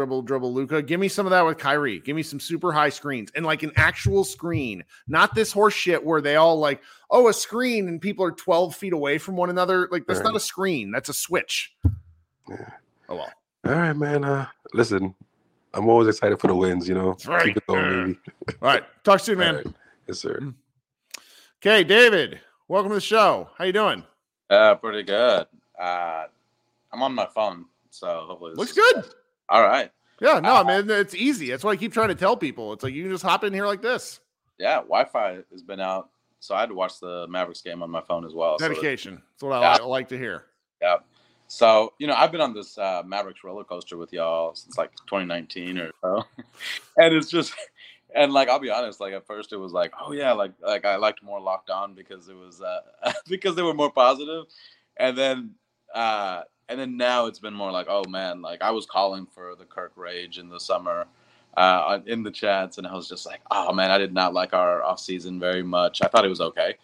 Luka. Give me some of that with Kyrie. Give me some super high screens and like an actual screen, not this horse shit where they all like, a screen and people are 12 feet away from one another. Like that's not a screen. That's a switch. Yeah. Oh well. All right, man. Listen, I'm always excited for the wins. You know. That's right. Keep it going, baby. All right. Talk soon, man. Right. Yes, sir. Okay, David, welcome to the show. How you doing? Pretty good. I'm on my phone, so hopefully this looks good. All right. Yeah, no, man, it's easy. That's what I keep trying to tell people. It's like you can just hop in here like this. Yeah, Wi-Fi has been out, so I had to watch the Mavericks game on my phone as well. Dedication. That's what I like to hear. Yeah. So, you know, I've been on this Mavericks roller coaster with y'all since like 2019 or so, and it's just. And like I'll be honest, like at first it was like, oh yeah, like I liked more Locked On because it was because they were more positive, and then now it's been more like, oh man, like I was calling for the Kirk Rage in the summer, in the chats, and I was just like, oh man, I did not like our off season very much. I thought it was okay,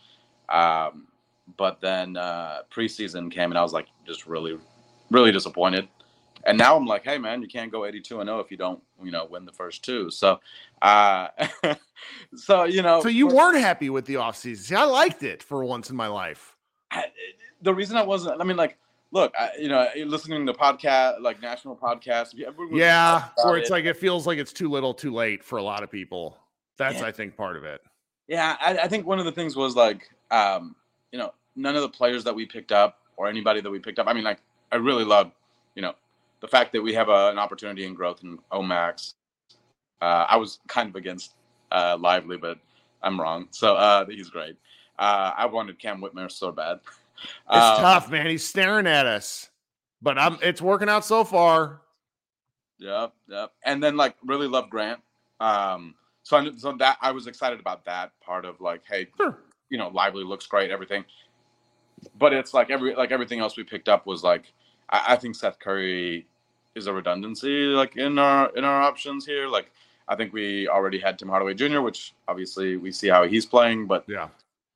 but then preseason came and I was like just really, really disappointed. And now I'm like, hey man, you can't go 82-0 if you don't, you know, win the first two. So, you know. So you weren't happy with the offseason. See, I liked it for once in my life. The reason I wasn't, I mean, like, look, you know, listening to podcast, like national podcasts. Yeah, where it's like it feels like it's too little, too late for a lot of people. That's I think part of it. Yeah, I think one of the things was like, you know, none of the players that we picked up or anybody that we picked up. I mean, like, I really loved, you know. The fact that we have an opportunity in growth in Omax, I was kind of against Lively, but I'm wrong. So he's great. I wanted Cam Whitmer so bad. It's tough, man. He's staring at us, but it's working out so far. Yep. And then like really love Grant. So that I was excited about that part of like, hey, you know, Lively looks great, everything. But it's like everything else we picked up was like. I think Seth Curry is a redundancy, like in our options here. Like I think we already had Tim Hardaway Jr., which obviously we see how he's playing. But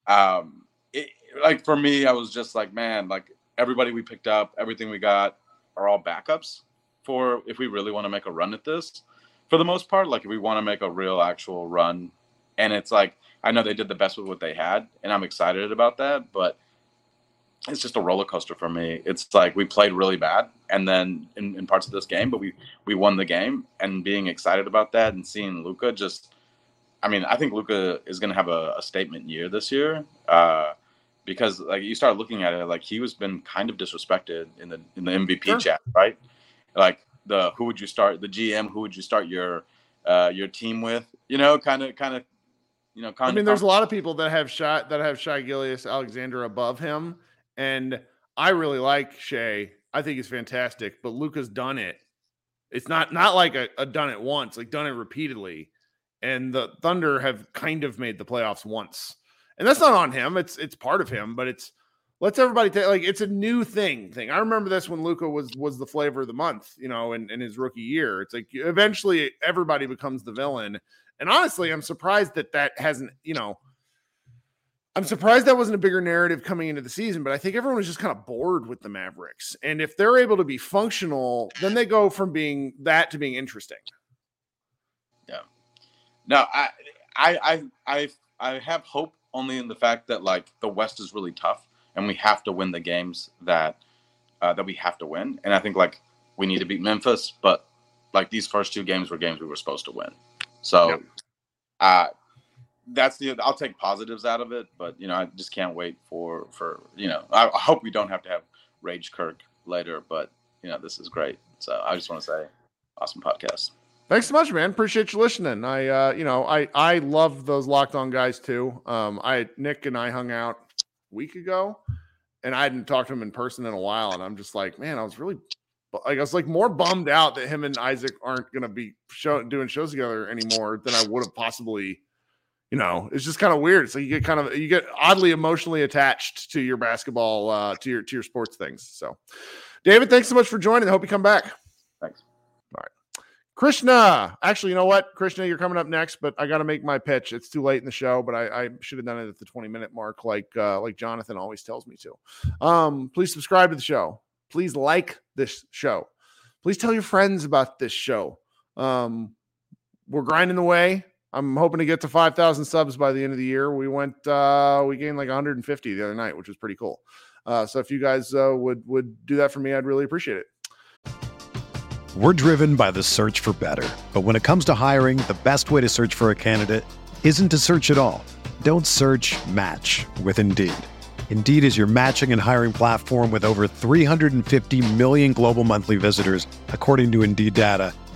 like for me, I was just like, man, like everybody we picked up, everything we got are all backups for if we really want to make a run at this. For the most part, like if we want to make a real actual run, and it's like I know they did the best with what they had, and I'm excited about that, but. it's just a roller coaster for me. It's like we played really bad, and then in parts of this game, but we won the game. And being excited about that and seeing Luka just, I mean, I think Luka is going to have a statement year this year because like you start looking at it, like he was been kind of disrespected in the MVP chat, right? Like who would you start, the GM? Who would you start your team with? You know, kind of. You know, I mean, there's a lot of people that have Shai Gilgeous-Alexander above him. And I really like Shai. I think he's fantastic, but Luka's done it. It's not like a done it once, like done it repeatedly. And the Thunder have kind of made the playoffs once. And that's not on him. It's part of him, but it's let's everybody take like it's a new thing. I remember this when Luka was the flavor of the month, you know, in his rookie year. It's like eventually everybody becomes the villain. And honestly, I'm surprised that hasn't, you know, I'm surprised that wasn't a bigger narrative coming into the season, but I think everyone was just kind of bored with the Mavericks. And if they're able to be functional, then they go from being that to being interesting. Yeah. No, I have hope only in the fact that like the West is really tough and we have to win the games that we have to win. And I think like we need to beat Memphis, but like these first two games were games we were supposed to win. So yep. I'll take positives out of it, but, you know, I just can't wait for you know, I hope we don't have to have Rage Kirk later, but, you know, this is great. So I just want to say awesome podcast. Thanks so much, man. Appreciate you listening. I love those Locked On guys too. Nick and I hung out a week ago and I hadn't talked to him in person in a while. And I'm just like, man, I was more bummed out that him and Isaac aren't going to be doing shows together anymore than I would have possibly, you know, it's just kind of weird. So you get oddly emotionally attached to your basketball, to your sports things. So David, thanks so much for joining. I hope you come back. Thanks. All right. Krishna. Actually, you know what? Krishna, you're coming up next, but I got to make my pitch. It's too late in the show, but I should have done it at the 20-minute mark. Like Jonathan always tells me to. Please subscribe to the show. Please like this show. Please tell your friends about this show. We're grinding away. I'm hoping to get to 5,000 subs by the end of the year. We gained like 150 the other night, which was pretty cool. So if you guys would do that for me, I'd really appreciate it. We're driven by the search for better. But when it comes to hiring, the best way to search for a candidate isn't to search at all. Don't search, match with Indeed. Indeed is your matching and hiring platform with over 350 million global monthly visitors, according to Indeed data,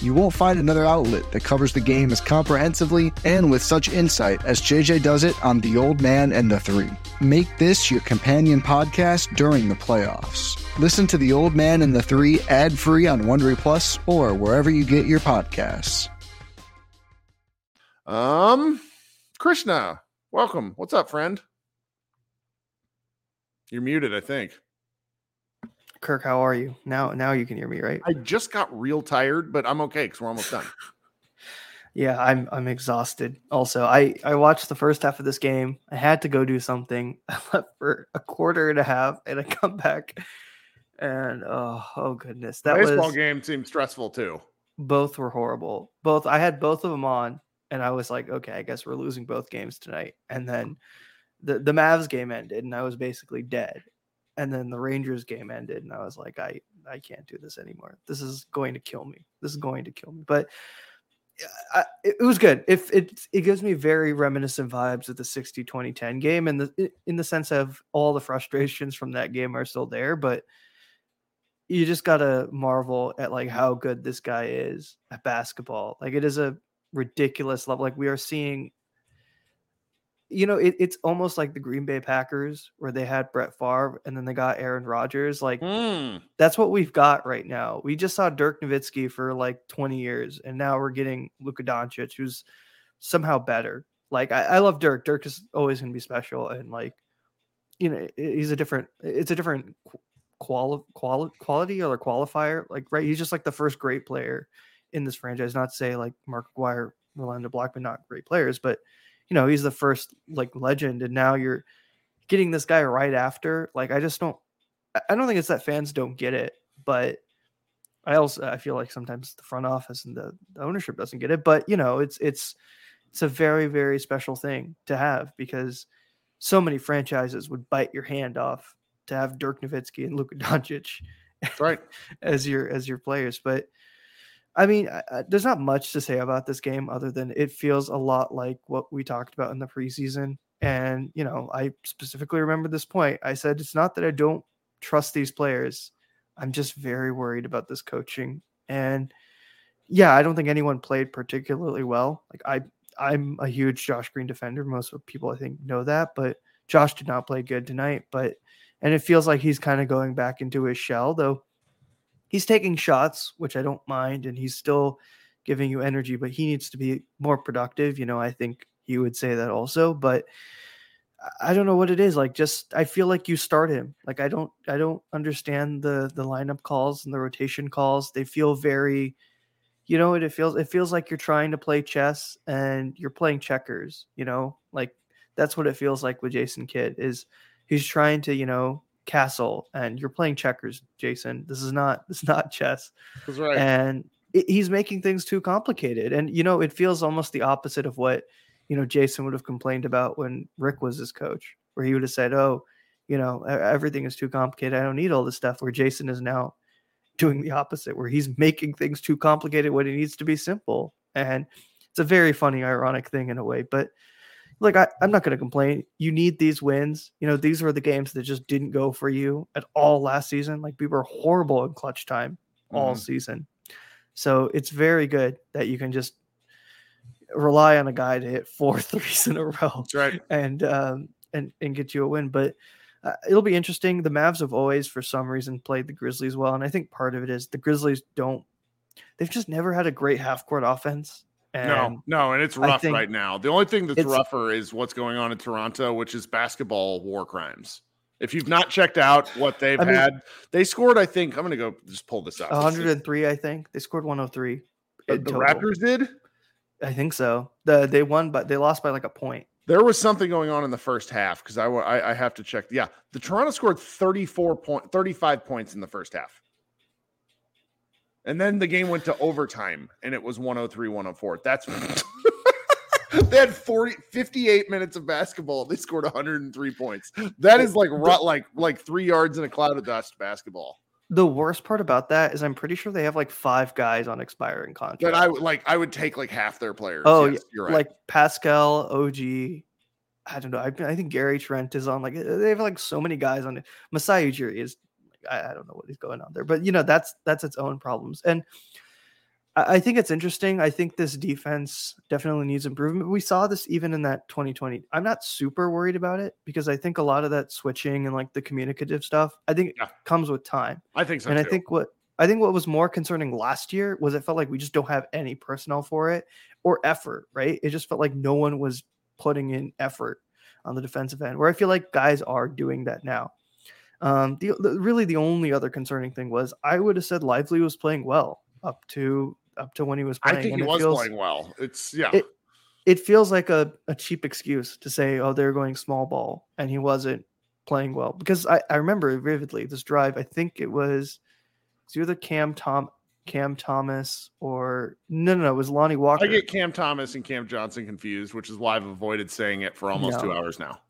You won't find another outlet that covers the game as comprehensively and with such insight as JJ does it on The Old Man and the Three. Make this your companion podcast during the playoffs. Listen to The Old Man and the Three ad-free on Wondery Plus or wherever you get your podcasts. Krishna, welcome. What's up, friend? You're muted, I think. Kirk, how are you? Now you can hear me, right? I just got real tired, but I'm okay because we're almost done. Yeah, I'm exhausted. Also, I watched the first half of this game. I had to go do something. I left for a quarter and a half, and I come back, and oh goodness, that baseball game seemed stressful too. Both were horrible. I had both of them on, and I was like, okay, I guess we're losing both games tonight. And then the Mavs game ended, and I was basically dead. And then the Rangers game ended, and I was like, I can't do this anymore. This is going to kill me. But it was good. It gives me very reminiscent vibes of the 60-20-10 game, and in the sense of all the frustrations from that game are still there, but you just gotta marvel at like how good this guy is at basketball. Like, it is a ridiculous level. Like, we are seeing, you know, it's almost like the Green Bay Packers where they had Brett Favre and then they got Aaron Rodgers. Like, That's what we've got right now. We just saw Dirk Nowitzki for like 20 years, and now we're getting Luka Doncic, who's somehow better. Like, I love Dirk. Dirk is always going to be special. And like, you know, it's a different quality or qualifier. Like, right. He's just like the first great player in this franchise, not say like Mark McGuire, Rolando Blackman, not great players, but you know, he's the first like legend, and now you're getting this guy right after. Like, I don't think it's that fans don't get it, but I feel like sometimes the front office and the ownership doesn't get it. But you know, it's a very, very special thing to have, because so many franchises would bite your hand off to have Dirk Nowitzki and Luka Doncic, right, as your players. But I mean, there's not much to say about this game other than it feels a lot like what we talked about in the preseason. And, you know, I specifically remember this point. I said, it's not that I don't trust these players. I'm just very worried about this coaching. And yeah, I don't think anyone played particularly well. Like, I'm a huge Josh Green defender. Most people, I think, know that, but Josh did not play good tonight, and it feels like he's kind of going back into his shell, though. He's taking shots, which I don't mind, and he's still giving you energy, but he needs to be more productive. You know, I think he would say that also, but I don't know what it is. Like, just, I feel like you start him. Like, I don't understand the lineup calls and the rotation calls. They feel very, you know, it feels like you're trying to play chess and you're playing checkers, you know, like that's what it feels like with Jason Kidd. Is he's trying to, you know, castle, and you're playing checkers, Jason. This is not chess. That's right. And he's making things too complicated. And, you know, it feels almost the opposite of what, you know, Jason would have complained about when Rick was his coach, where he would have said, oh, you know, everything is too complicated. I don't need all this stuff, where Jason is now doing the opposite, where he's making things too complicated when it needs to be simple. And it's a very funny, ironic thing in a way, but like, I'm not going to complain. You need these wins. You know, these were the games that just didn't go for you at all last season. Like, we were horrible in clutch time all season. So it's very good that you can just rely on a guy to hit 4 threes in a row. That's right. and get you a win. But it'll be interesting. The Mavs have always, for some reason, played the Grizzlies well. And I think part of it is the Grizzlies they've just never had a great half-court offense. And no, and it's rough right now. The only thing that's rougher is what's going on in Toronto, which is basketball war crimes. If you've not checked out what they've had, they scored, I think, I'm going to go just pull this up. 103, I think. They scored 103. The Raptors did? I think so. They won, but they lost by like a point. There was something going on in the first half, because I have to check. Yeah, the Toronto scored 35 points in the first half. And then the game went to overtime, and it was 103-104. That's they had 58 minutes of basketball. They scored 103 points. That is like 3 yards in a cloud of dust basketball. The worst part about that is I'm pretty sure they have like 5 guys on expiring contracts. But I would take like half their players. Oh, yes, you're right. Like Pascal, OG. I don't know. I think Gary Trent is on. Like, they have like so many guys on it. Masai Ujiri is. I don't know what is going on there, but you know, that's its own problems. And I think it's interesting. I think this defense definitely needs improvement. We saw this even in that 2020. I'm not super worried about it, because I think a lot of that switching and like the communicative stuff, I think it comes with time. I think so. And too. I think what was more concerning last year was it felt like we just don't have any personnel for it or effort, right? It just felt like no one was putting in effort on the defensive end, where I feel like guys are doing that now. Really the only other concerning thing was I would have said Lively was playing well up to when he was playing. I think playing well. It feels like a cheap excuse to say, oh, they're going small ball and he wasn't playing well. Because I remember vividly this drive. I think it was either Cam Thomas or no, it was Lonnie Walker. I get Cam Thomas and Cam Johnson confused, which is why I've avoided saying it for almost 2 hours now.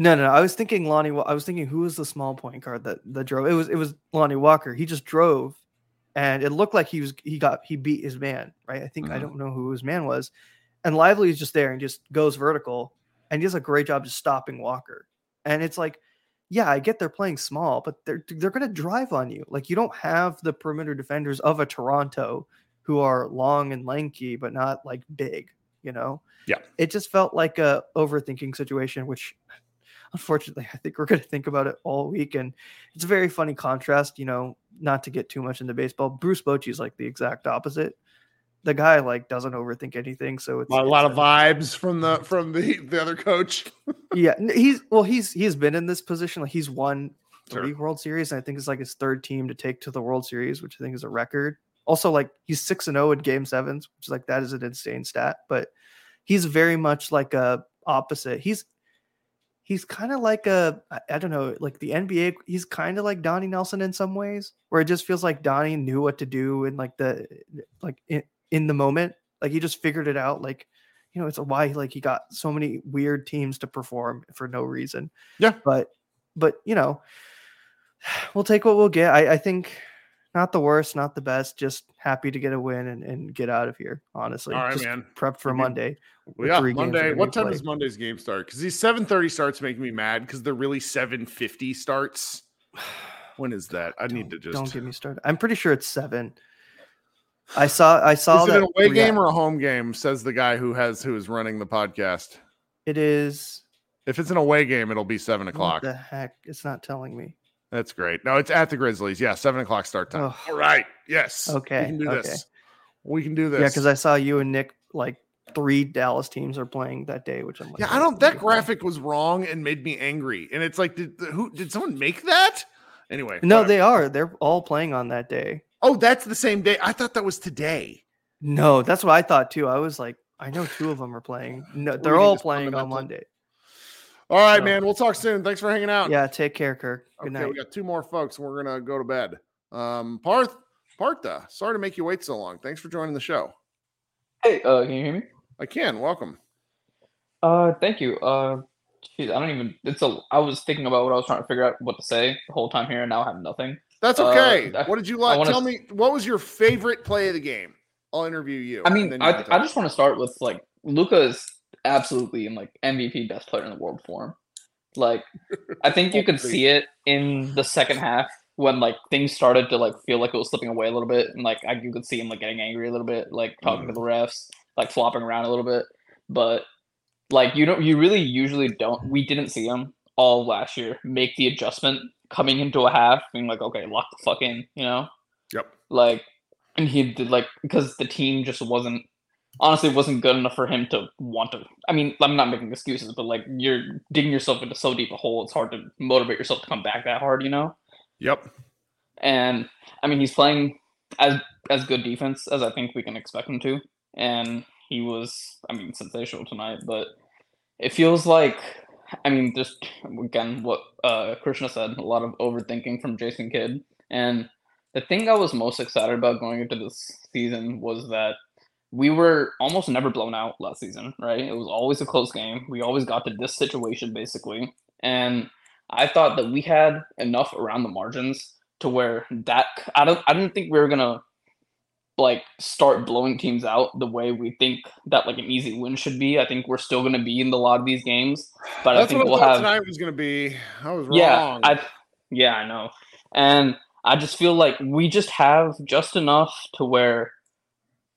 No. I was thinking Lonnie. I was thinking who was the small point guard that drove. It was Lonnie Walker. He just drove, and it looked like he beat his man. Right. I think I don't know who his man was, and Lively is just there and just goes vertical, and he does a great job just stopping Walker. And it's like, yeah, I get they're playing small, but they're going to drive on you. Like, you don't have the perimeter defenders of a Toronto who are long and lanky, but not like big, you know? Yeah. It just felt like a overthinking situation, which unfortunately I think we're going to think about it all week. And it's a very funny contrast, you know, not to get too much into baseball. Bruce Bochy is like the exact opposite. The guy like doesn't overthink anything, so it's a lot of vibes from the other coach. Yeah, he's been in this position. Like, he's won 3 World Series, and I think it's like his third team to take to the World Series, which I think is a record. Also, like, he's 6-0 in Game 7s, which is like, that is an insane stat. But he's very much like a opposite. He's kind of like I don't know, like the NBA. He's kind of like Donnie Nelson in some ways, where it just feels like Donnie knew what to do and in the moment, like he just figured it out. Like, you know, it's why like he got so many weird teams to perform for no reason. Yeah. But you know, we'll take what we'll get. I think not the worst, not the best, just happy to get a win and get out of here. Honestly. All right, just man. Prep for Monday. Well, yeah, Monday. What time does Monday's game start? Because these 7:30 starts make me mad because they're really 7:50 starts. When is that? Don't get me started. I'm pretty sure it's 7. I saw. Is it an away game or a home game? Says the guy who is running the podcast. It is. If it's an away game, it'll be 7:00. What the heck? It's not telling me. That's great. No, it's at the Grizzlies. Yeah, 7:00 start time. Oh. All right. Yes. Okay. We can do this. Yeah, because I saw you and Nick like 3 Dallas teams are playing that day, which I'm like, yeah, I don't. That graphic was wrong and made me angry. And it's like, did someone make that? Anyway. No, whatever. They are. They're all playing on that day. Oh, that's the same day. I thought that was today. No, that's what I thought too. I was like, I know 2 of them are playing. No, they're all playing on Monday. All right, man. We'll talk soon. Thanks for hanging out. Yeah, take care, Kirk. Good night. We got 2 more folks, and we're gonna go to bed. Partha, sorry to make you wait so long. Thanks for joining the show. Hey, can you hear me? I can. Welcome. Thank you. Geez, I don't even. I was thinking about what I was trying to figure out what to say the whole time here, and now I have nothing. That's okay. What did you like? Tell me, what was your favorite play of the game? I'll interview you. I mean, I just want to start with, like, Luka is absolutely in, like, MVP best player in the world form. Like, I think you could see it in the second half when, like, things started to, like, feel like it was slipping away a little bit. And, like, you could see him, like, getting angry a little bit, like, talking to the refs, like, flopping around a little bit. But, like, we didn't see him all last year make the adjustment. Coming into a half, being like, okay, lock the fuck in, you know? Yep. Like, and he did, like, because the team just wasn't good enough for him to want to. I mean, I'm not making excuses, but, like, you're digging yourself into so deep a hole, it's hard to motivate yourself to come back that hard, you know? Yep. And, I mean, he's playing as good defense as I think we can expect him to. And he was, I mean, sensational tonight, but it feels like, I mean, just, again, what Krishna said, a lot of overthinking from Jason Kidd. And the thing I was most excited about going into this season was that we were almost never blown out last season, right? It was always a close game. We always got to this situation, basically. And I thought that we had enough around the margins to where that – I didn't think we were going to, like, start blowing teams out the way we think that, like, an easy win should be. I think we're still going to be in a lot of these games, but that's I think what we'll have tonight was going to be. I was wrong. Yeah, I know. And I just feel like we just have just enough to where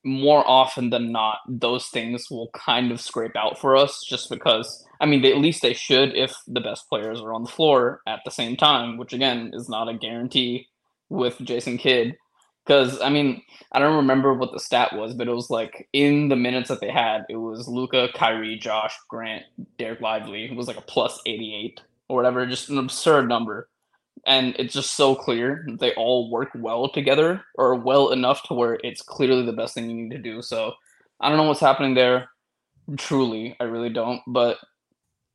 more often than not, those things will kind of scrape out for us just because, I mean, at least they should if the best players are on the floor at the same time, which again is not a guarantee with Jason Kidd. Because, I mean, I don't remember what the stat was, but it was like in the minutes that they had, it was Luka, Kyrie, Josh, Grant, Derrick Lively. It was like a +88 or whatever, just an absurd number. And it's just so clear they all work well together, or well enough to where it's clearly the best thing you need to do. So I don't know what's happening there. Truly, I really don't. But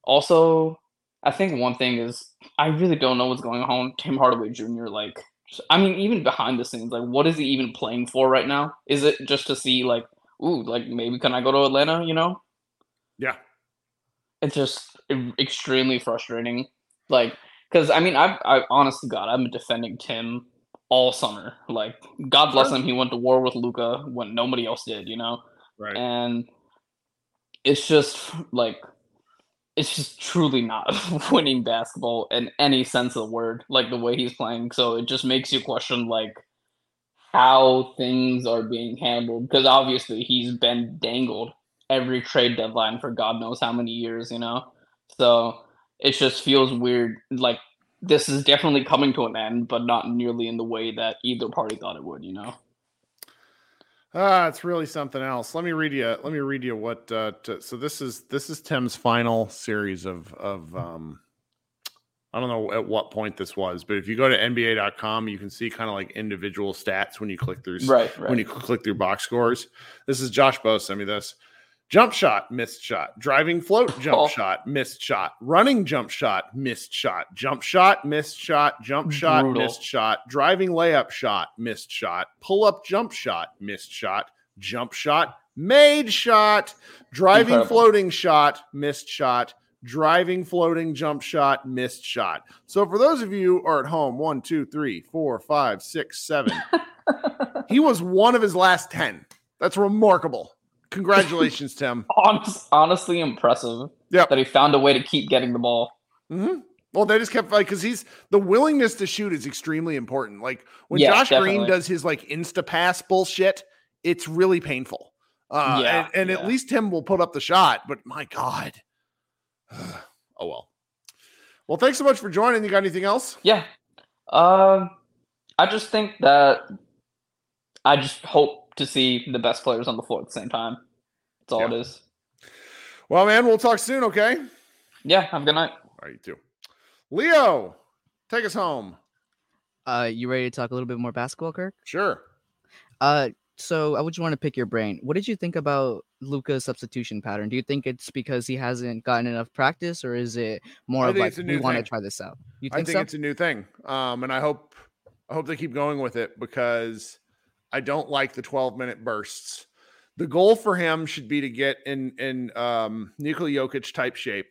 also, I think one thing is I really don't know what's going on. Tim Hardaway Jr., like, I mean, even behind the scenes, like, what is he even playing for right now? Is it just to see, like, ooh, like, maybe can I go to Atlanta, you know? Yeah. It's just extremely frustrating. Like, because, I mean, I honest to God, I've been defending Tim all summer. Like, God bless him, he went to war with Luka when nobody else did, you know? Right. And it's just, like, it's just truly not winning basketball in any sense of the word, like the way he's playing. So it just makes you question, like, how things are being handled. Because obviously he's been dangled every trade deadline for God knows how many years, you know? So it just feels weird. Like, this is definitely coming to an end, but not nearly in the way that either party thought it would, you know? It's really something else. Let me read you what. So this is Tim's final series of I don't know at what point this was, but if you go to NBA.com, you can see kind of like individual stats when you click through when you click through box scores. This is Josh Bowe sent me this. Jump shot, missed shot. Driving float, jump shot, missed shot. Running jump shot, missed shot. Jump shot, missed shot. Jump shot, missed shot. Driving layup shot, missed shot. Pull up jump shot, missed shot. Jump shot, made shot. Driving floating shot, missed shot. Driving floating jump shot, missed shot. So for those of you who are at home, 1, 2, 3, 4, 5, 6, 7. He was one of his last 10. That's remarkable. Congratulations, Tim. Honestly impressive that he found a way to keep getting the ball. Mm-hmm. Well, they just kept, like, because the willingness to shoot is extremely important. Like, when Josh Green does his, like, insta-pass bullshit, it's really painful. And at least Tim will put up the shot, but my God. Oh, well. Well, thanks so much for joining. You got anything else? Yeah. I just think that I just hope to see the best players on the floor at the same time. That's all it is. Well, man, we'll talk soon, okay? Yeah, have a good night. All right, you too. Leo, take us home. You ready to talk a little bit more basketball, Kirk? Sure. So I would just want to pick your brain. What did you think about Luka's substitution pattern? Do you think it's because he hasn't gotten enough practice, or is it more of like, we want to try this out? You think it's a new thing. And I hope they keep going with it, because I don't like the 12-minute bursts. The goal for him should be to get in Nikola Jokic type shape.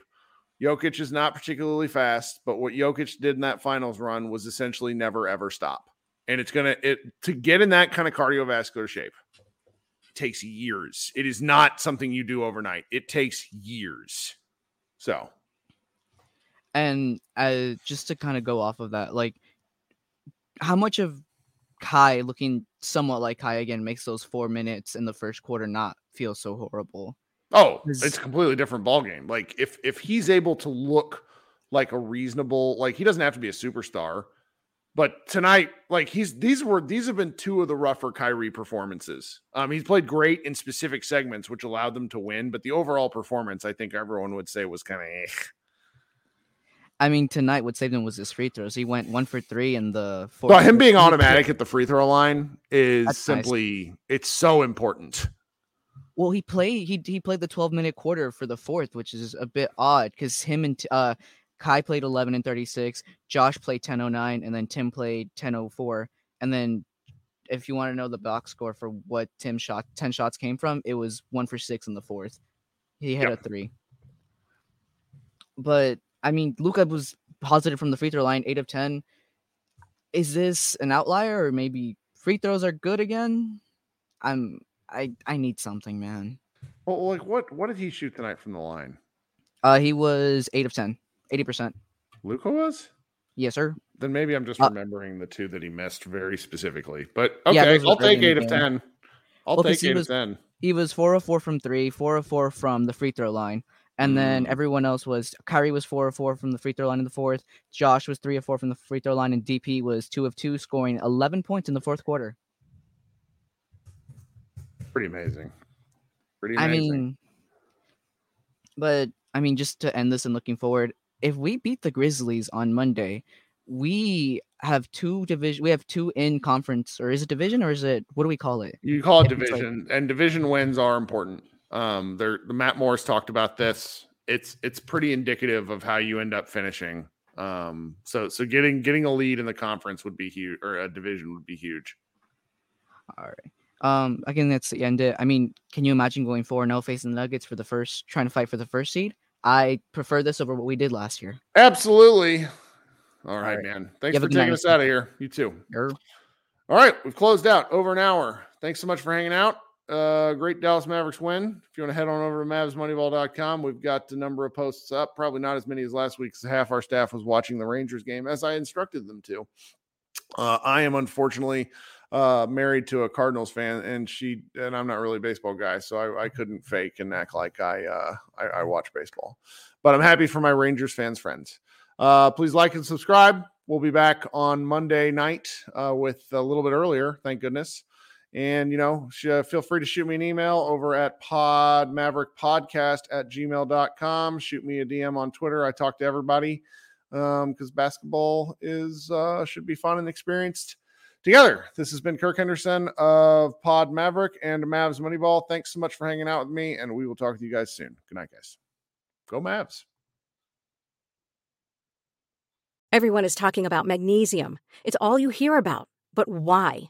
Jokic is not particularly fast, but what Jokic did in that finals run was essentially never ever stop. And it's to get in that kind of cardiovascular shape takes years. It is not something you do overnight. It takes years. So, and just to kind of go off of that, like, how much of Kai looking somewhat like Kai again makes those 4 minutes in the first quarter not feel so horrible? Oh, it's a completely different ball game. Like, if he's able to look like a reasonable, like, he doesn't have to be a superstar, but tonight, like, these have been two of the rougher Kyrie performances. He's played great in specific segments, which allowed them to win, but the overall performance, I think everyone would say, was kind of I mean, tonight what saved him was his free throws. He went 1 for 3 in the fourth. Well, him being automatic at the free throw line is it's so important. Well, he played the 12-minute quarter for the fourth, which is a bit odd because him and Kai played 11 and 36, Josh played 10:09, and then Tim played 10:04. And then if you want to know the box score for what Tim's 10 shots came from, it was 1 for 6 in the fourth. He hit a 3. But I mean, Luka was positive from the free throw line, 8 of 10. Is this an outlier, or maybe free throws are good again? I need something, man. Well, like, what did he shoot tonight from the line? He was 8 of 10, 80%. Luka was? Yes, sir. Then maybe I'm just remembering the two that he missed very specifically. But, okay, I'll take 8 of 10. I'll take 8 of 10. He was 4 of 4 from 3, 4 of 4 from the free throw line. And then everyone else was, Kyrie was 4 of 4 from the free throw line in the fourth. Josh was 3 of 4 from the free throw line. And DP was 2 of 2, scoring 11 points in the fourth quarter. Pretty amazing. I mean, but, I mean, just to end this and looking forward, if we beat the Grizzlies on Monday, we have two division. We have two in conference, or is it division, or is it, what do we call it? You call it division, and division wins are important. Matt Morris talked about this. It's pretty indicative of how you end up finishing. So getting a lead in the conference would be huge, or a division would be huge. All right. Again, that's the end. I mean, can you imagine going 4-0 facing the Nuggets for the first, trying to fight for the first seed? I prefer this over what we did last year. Absolutely. All right, man. Thanks for taking us out of here. You too. Sure. All right. We've closed out over an hour. Thanks so much for hanging out. Great Dallas Mavericks win. If you want to head on over to MavsMoneyball.com, we've got a number of posts up. Probably not as many as last week's. Half our staff was watching the Rangers game, as I instructed them to. I am unfortunately married to a Cardinals fan, and I'm not really a baseball guy, so I couldn't fake and act like I watch baseball. But I'm happy for my Rangers fans friends. Please like and subscribe. We'll be back on Monday night with a little bit earlier, thank goodness. And, feel free to shoot me an email over at podmaverickpodcast@gmail.com. Shoot me a DM on Twitter. I talk to everybody because basketball should be fun and experienced together. This has been Kirk Henderson of Pod Maverick and Mavs Moneyball. Thanks so much for hanging out with me, and we will talk with you guys soon. Good night, guys. Go Mavs. Everyone is talking about magnesium. It's all you hear about. But why?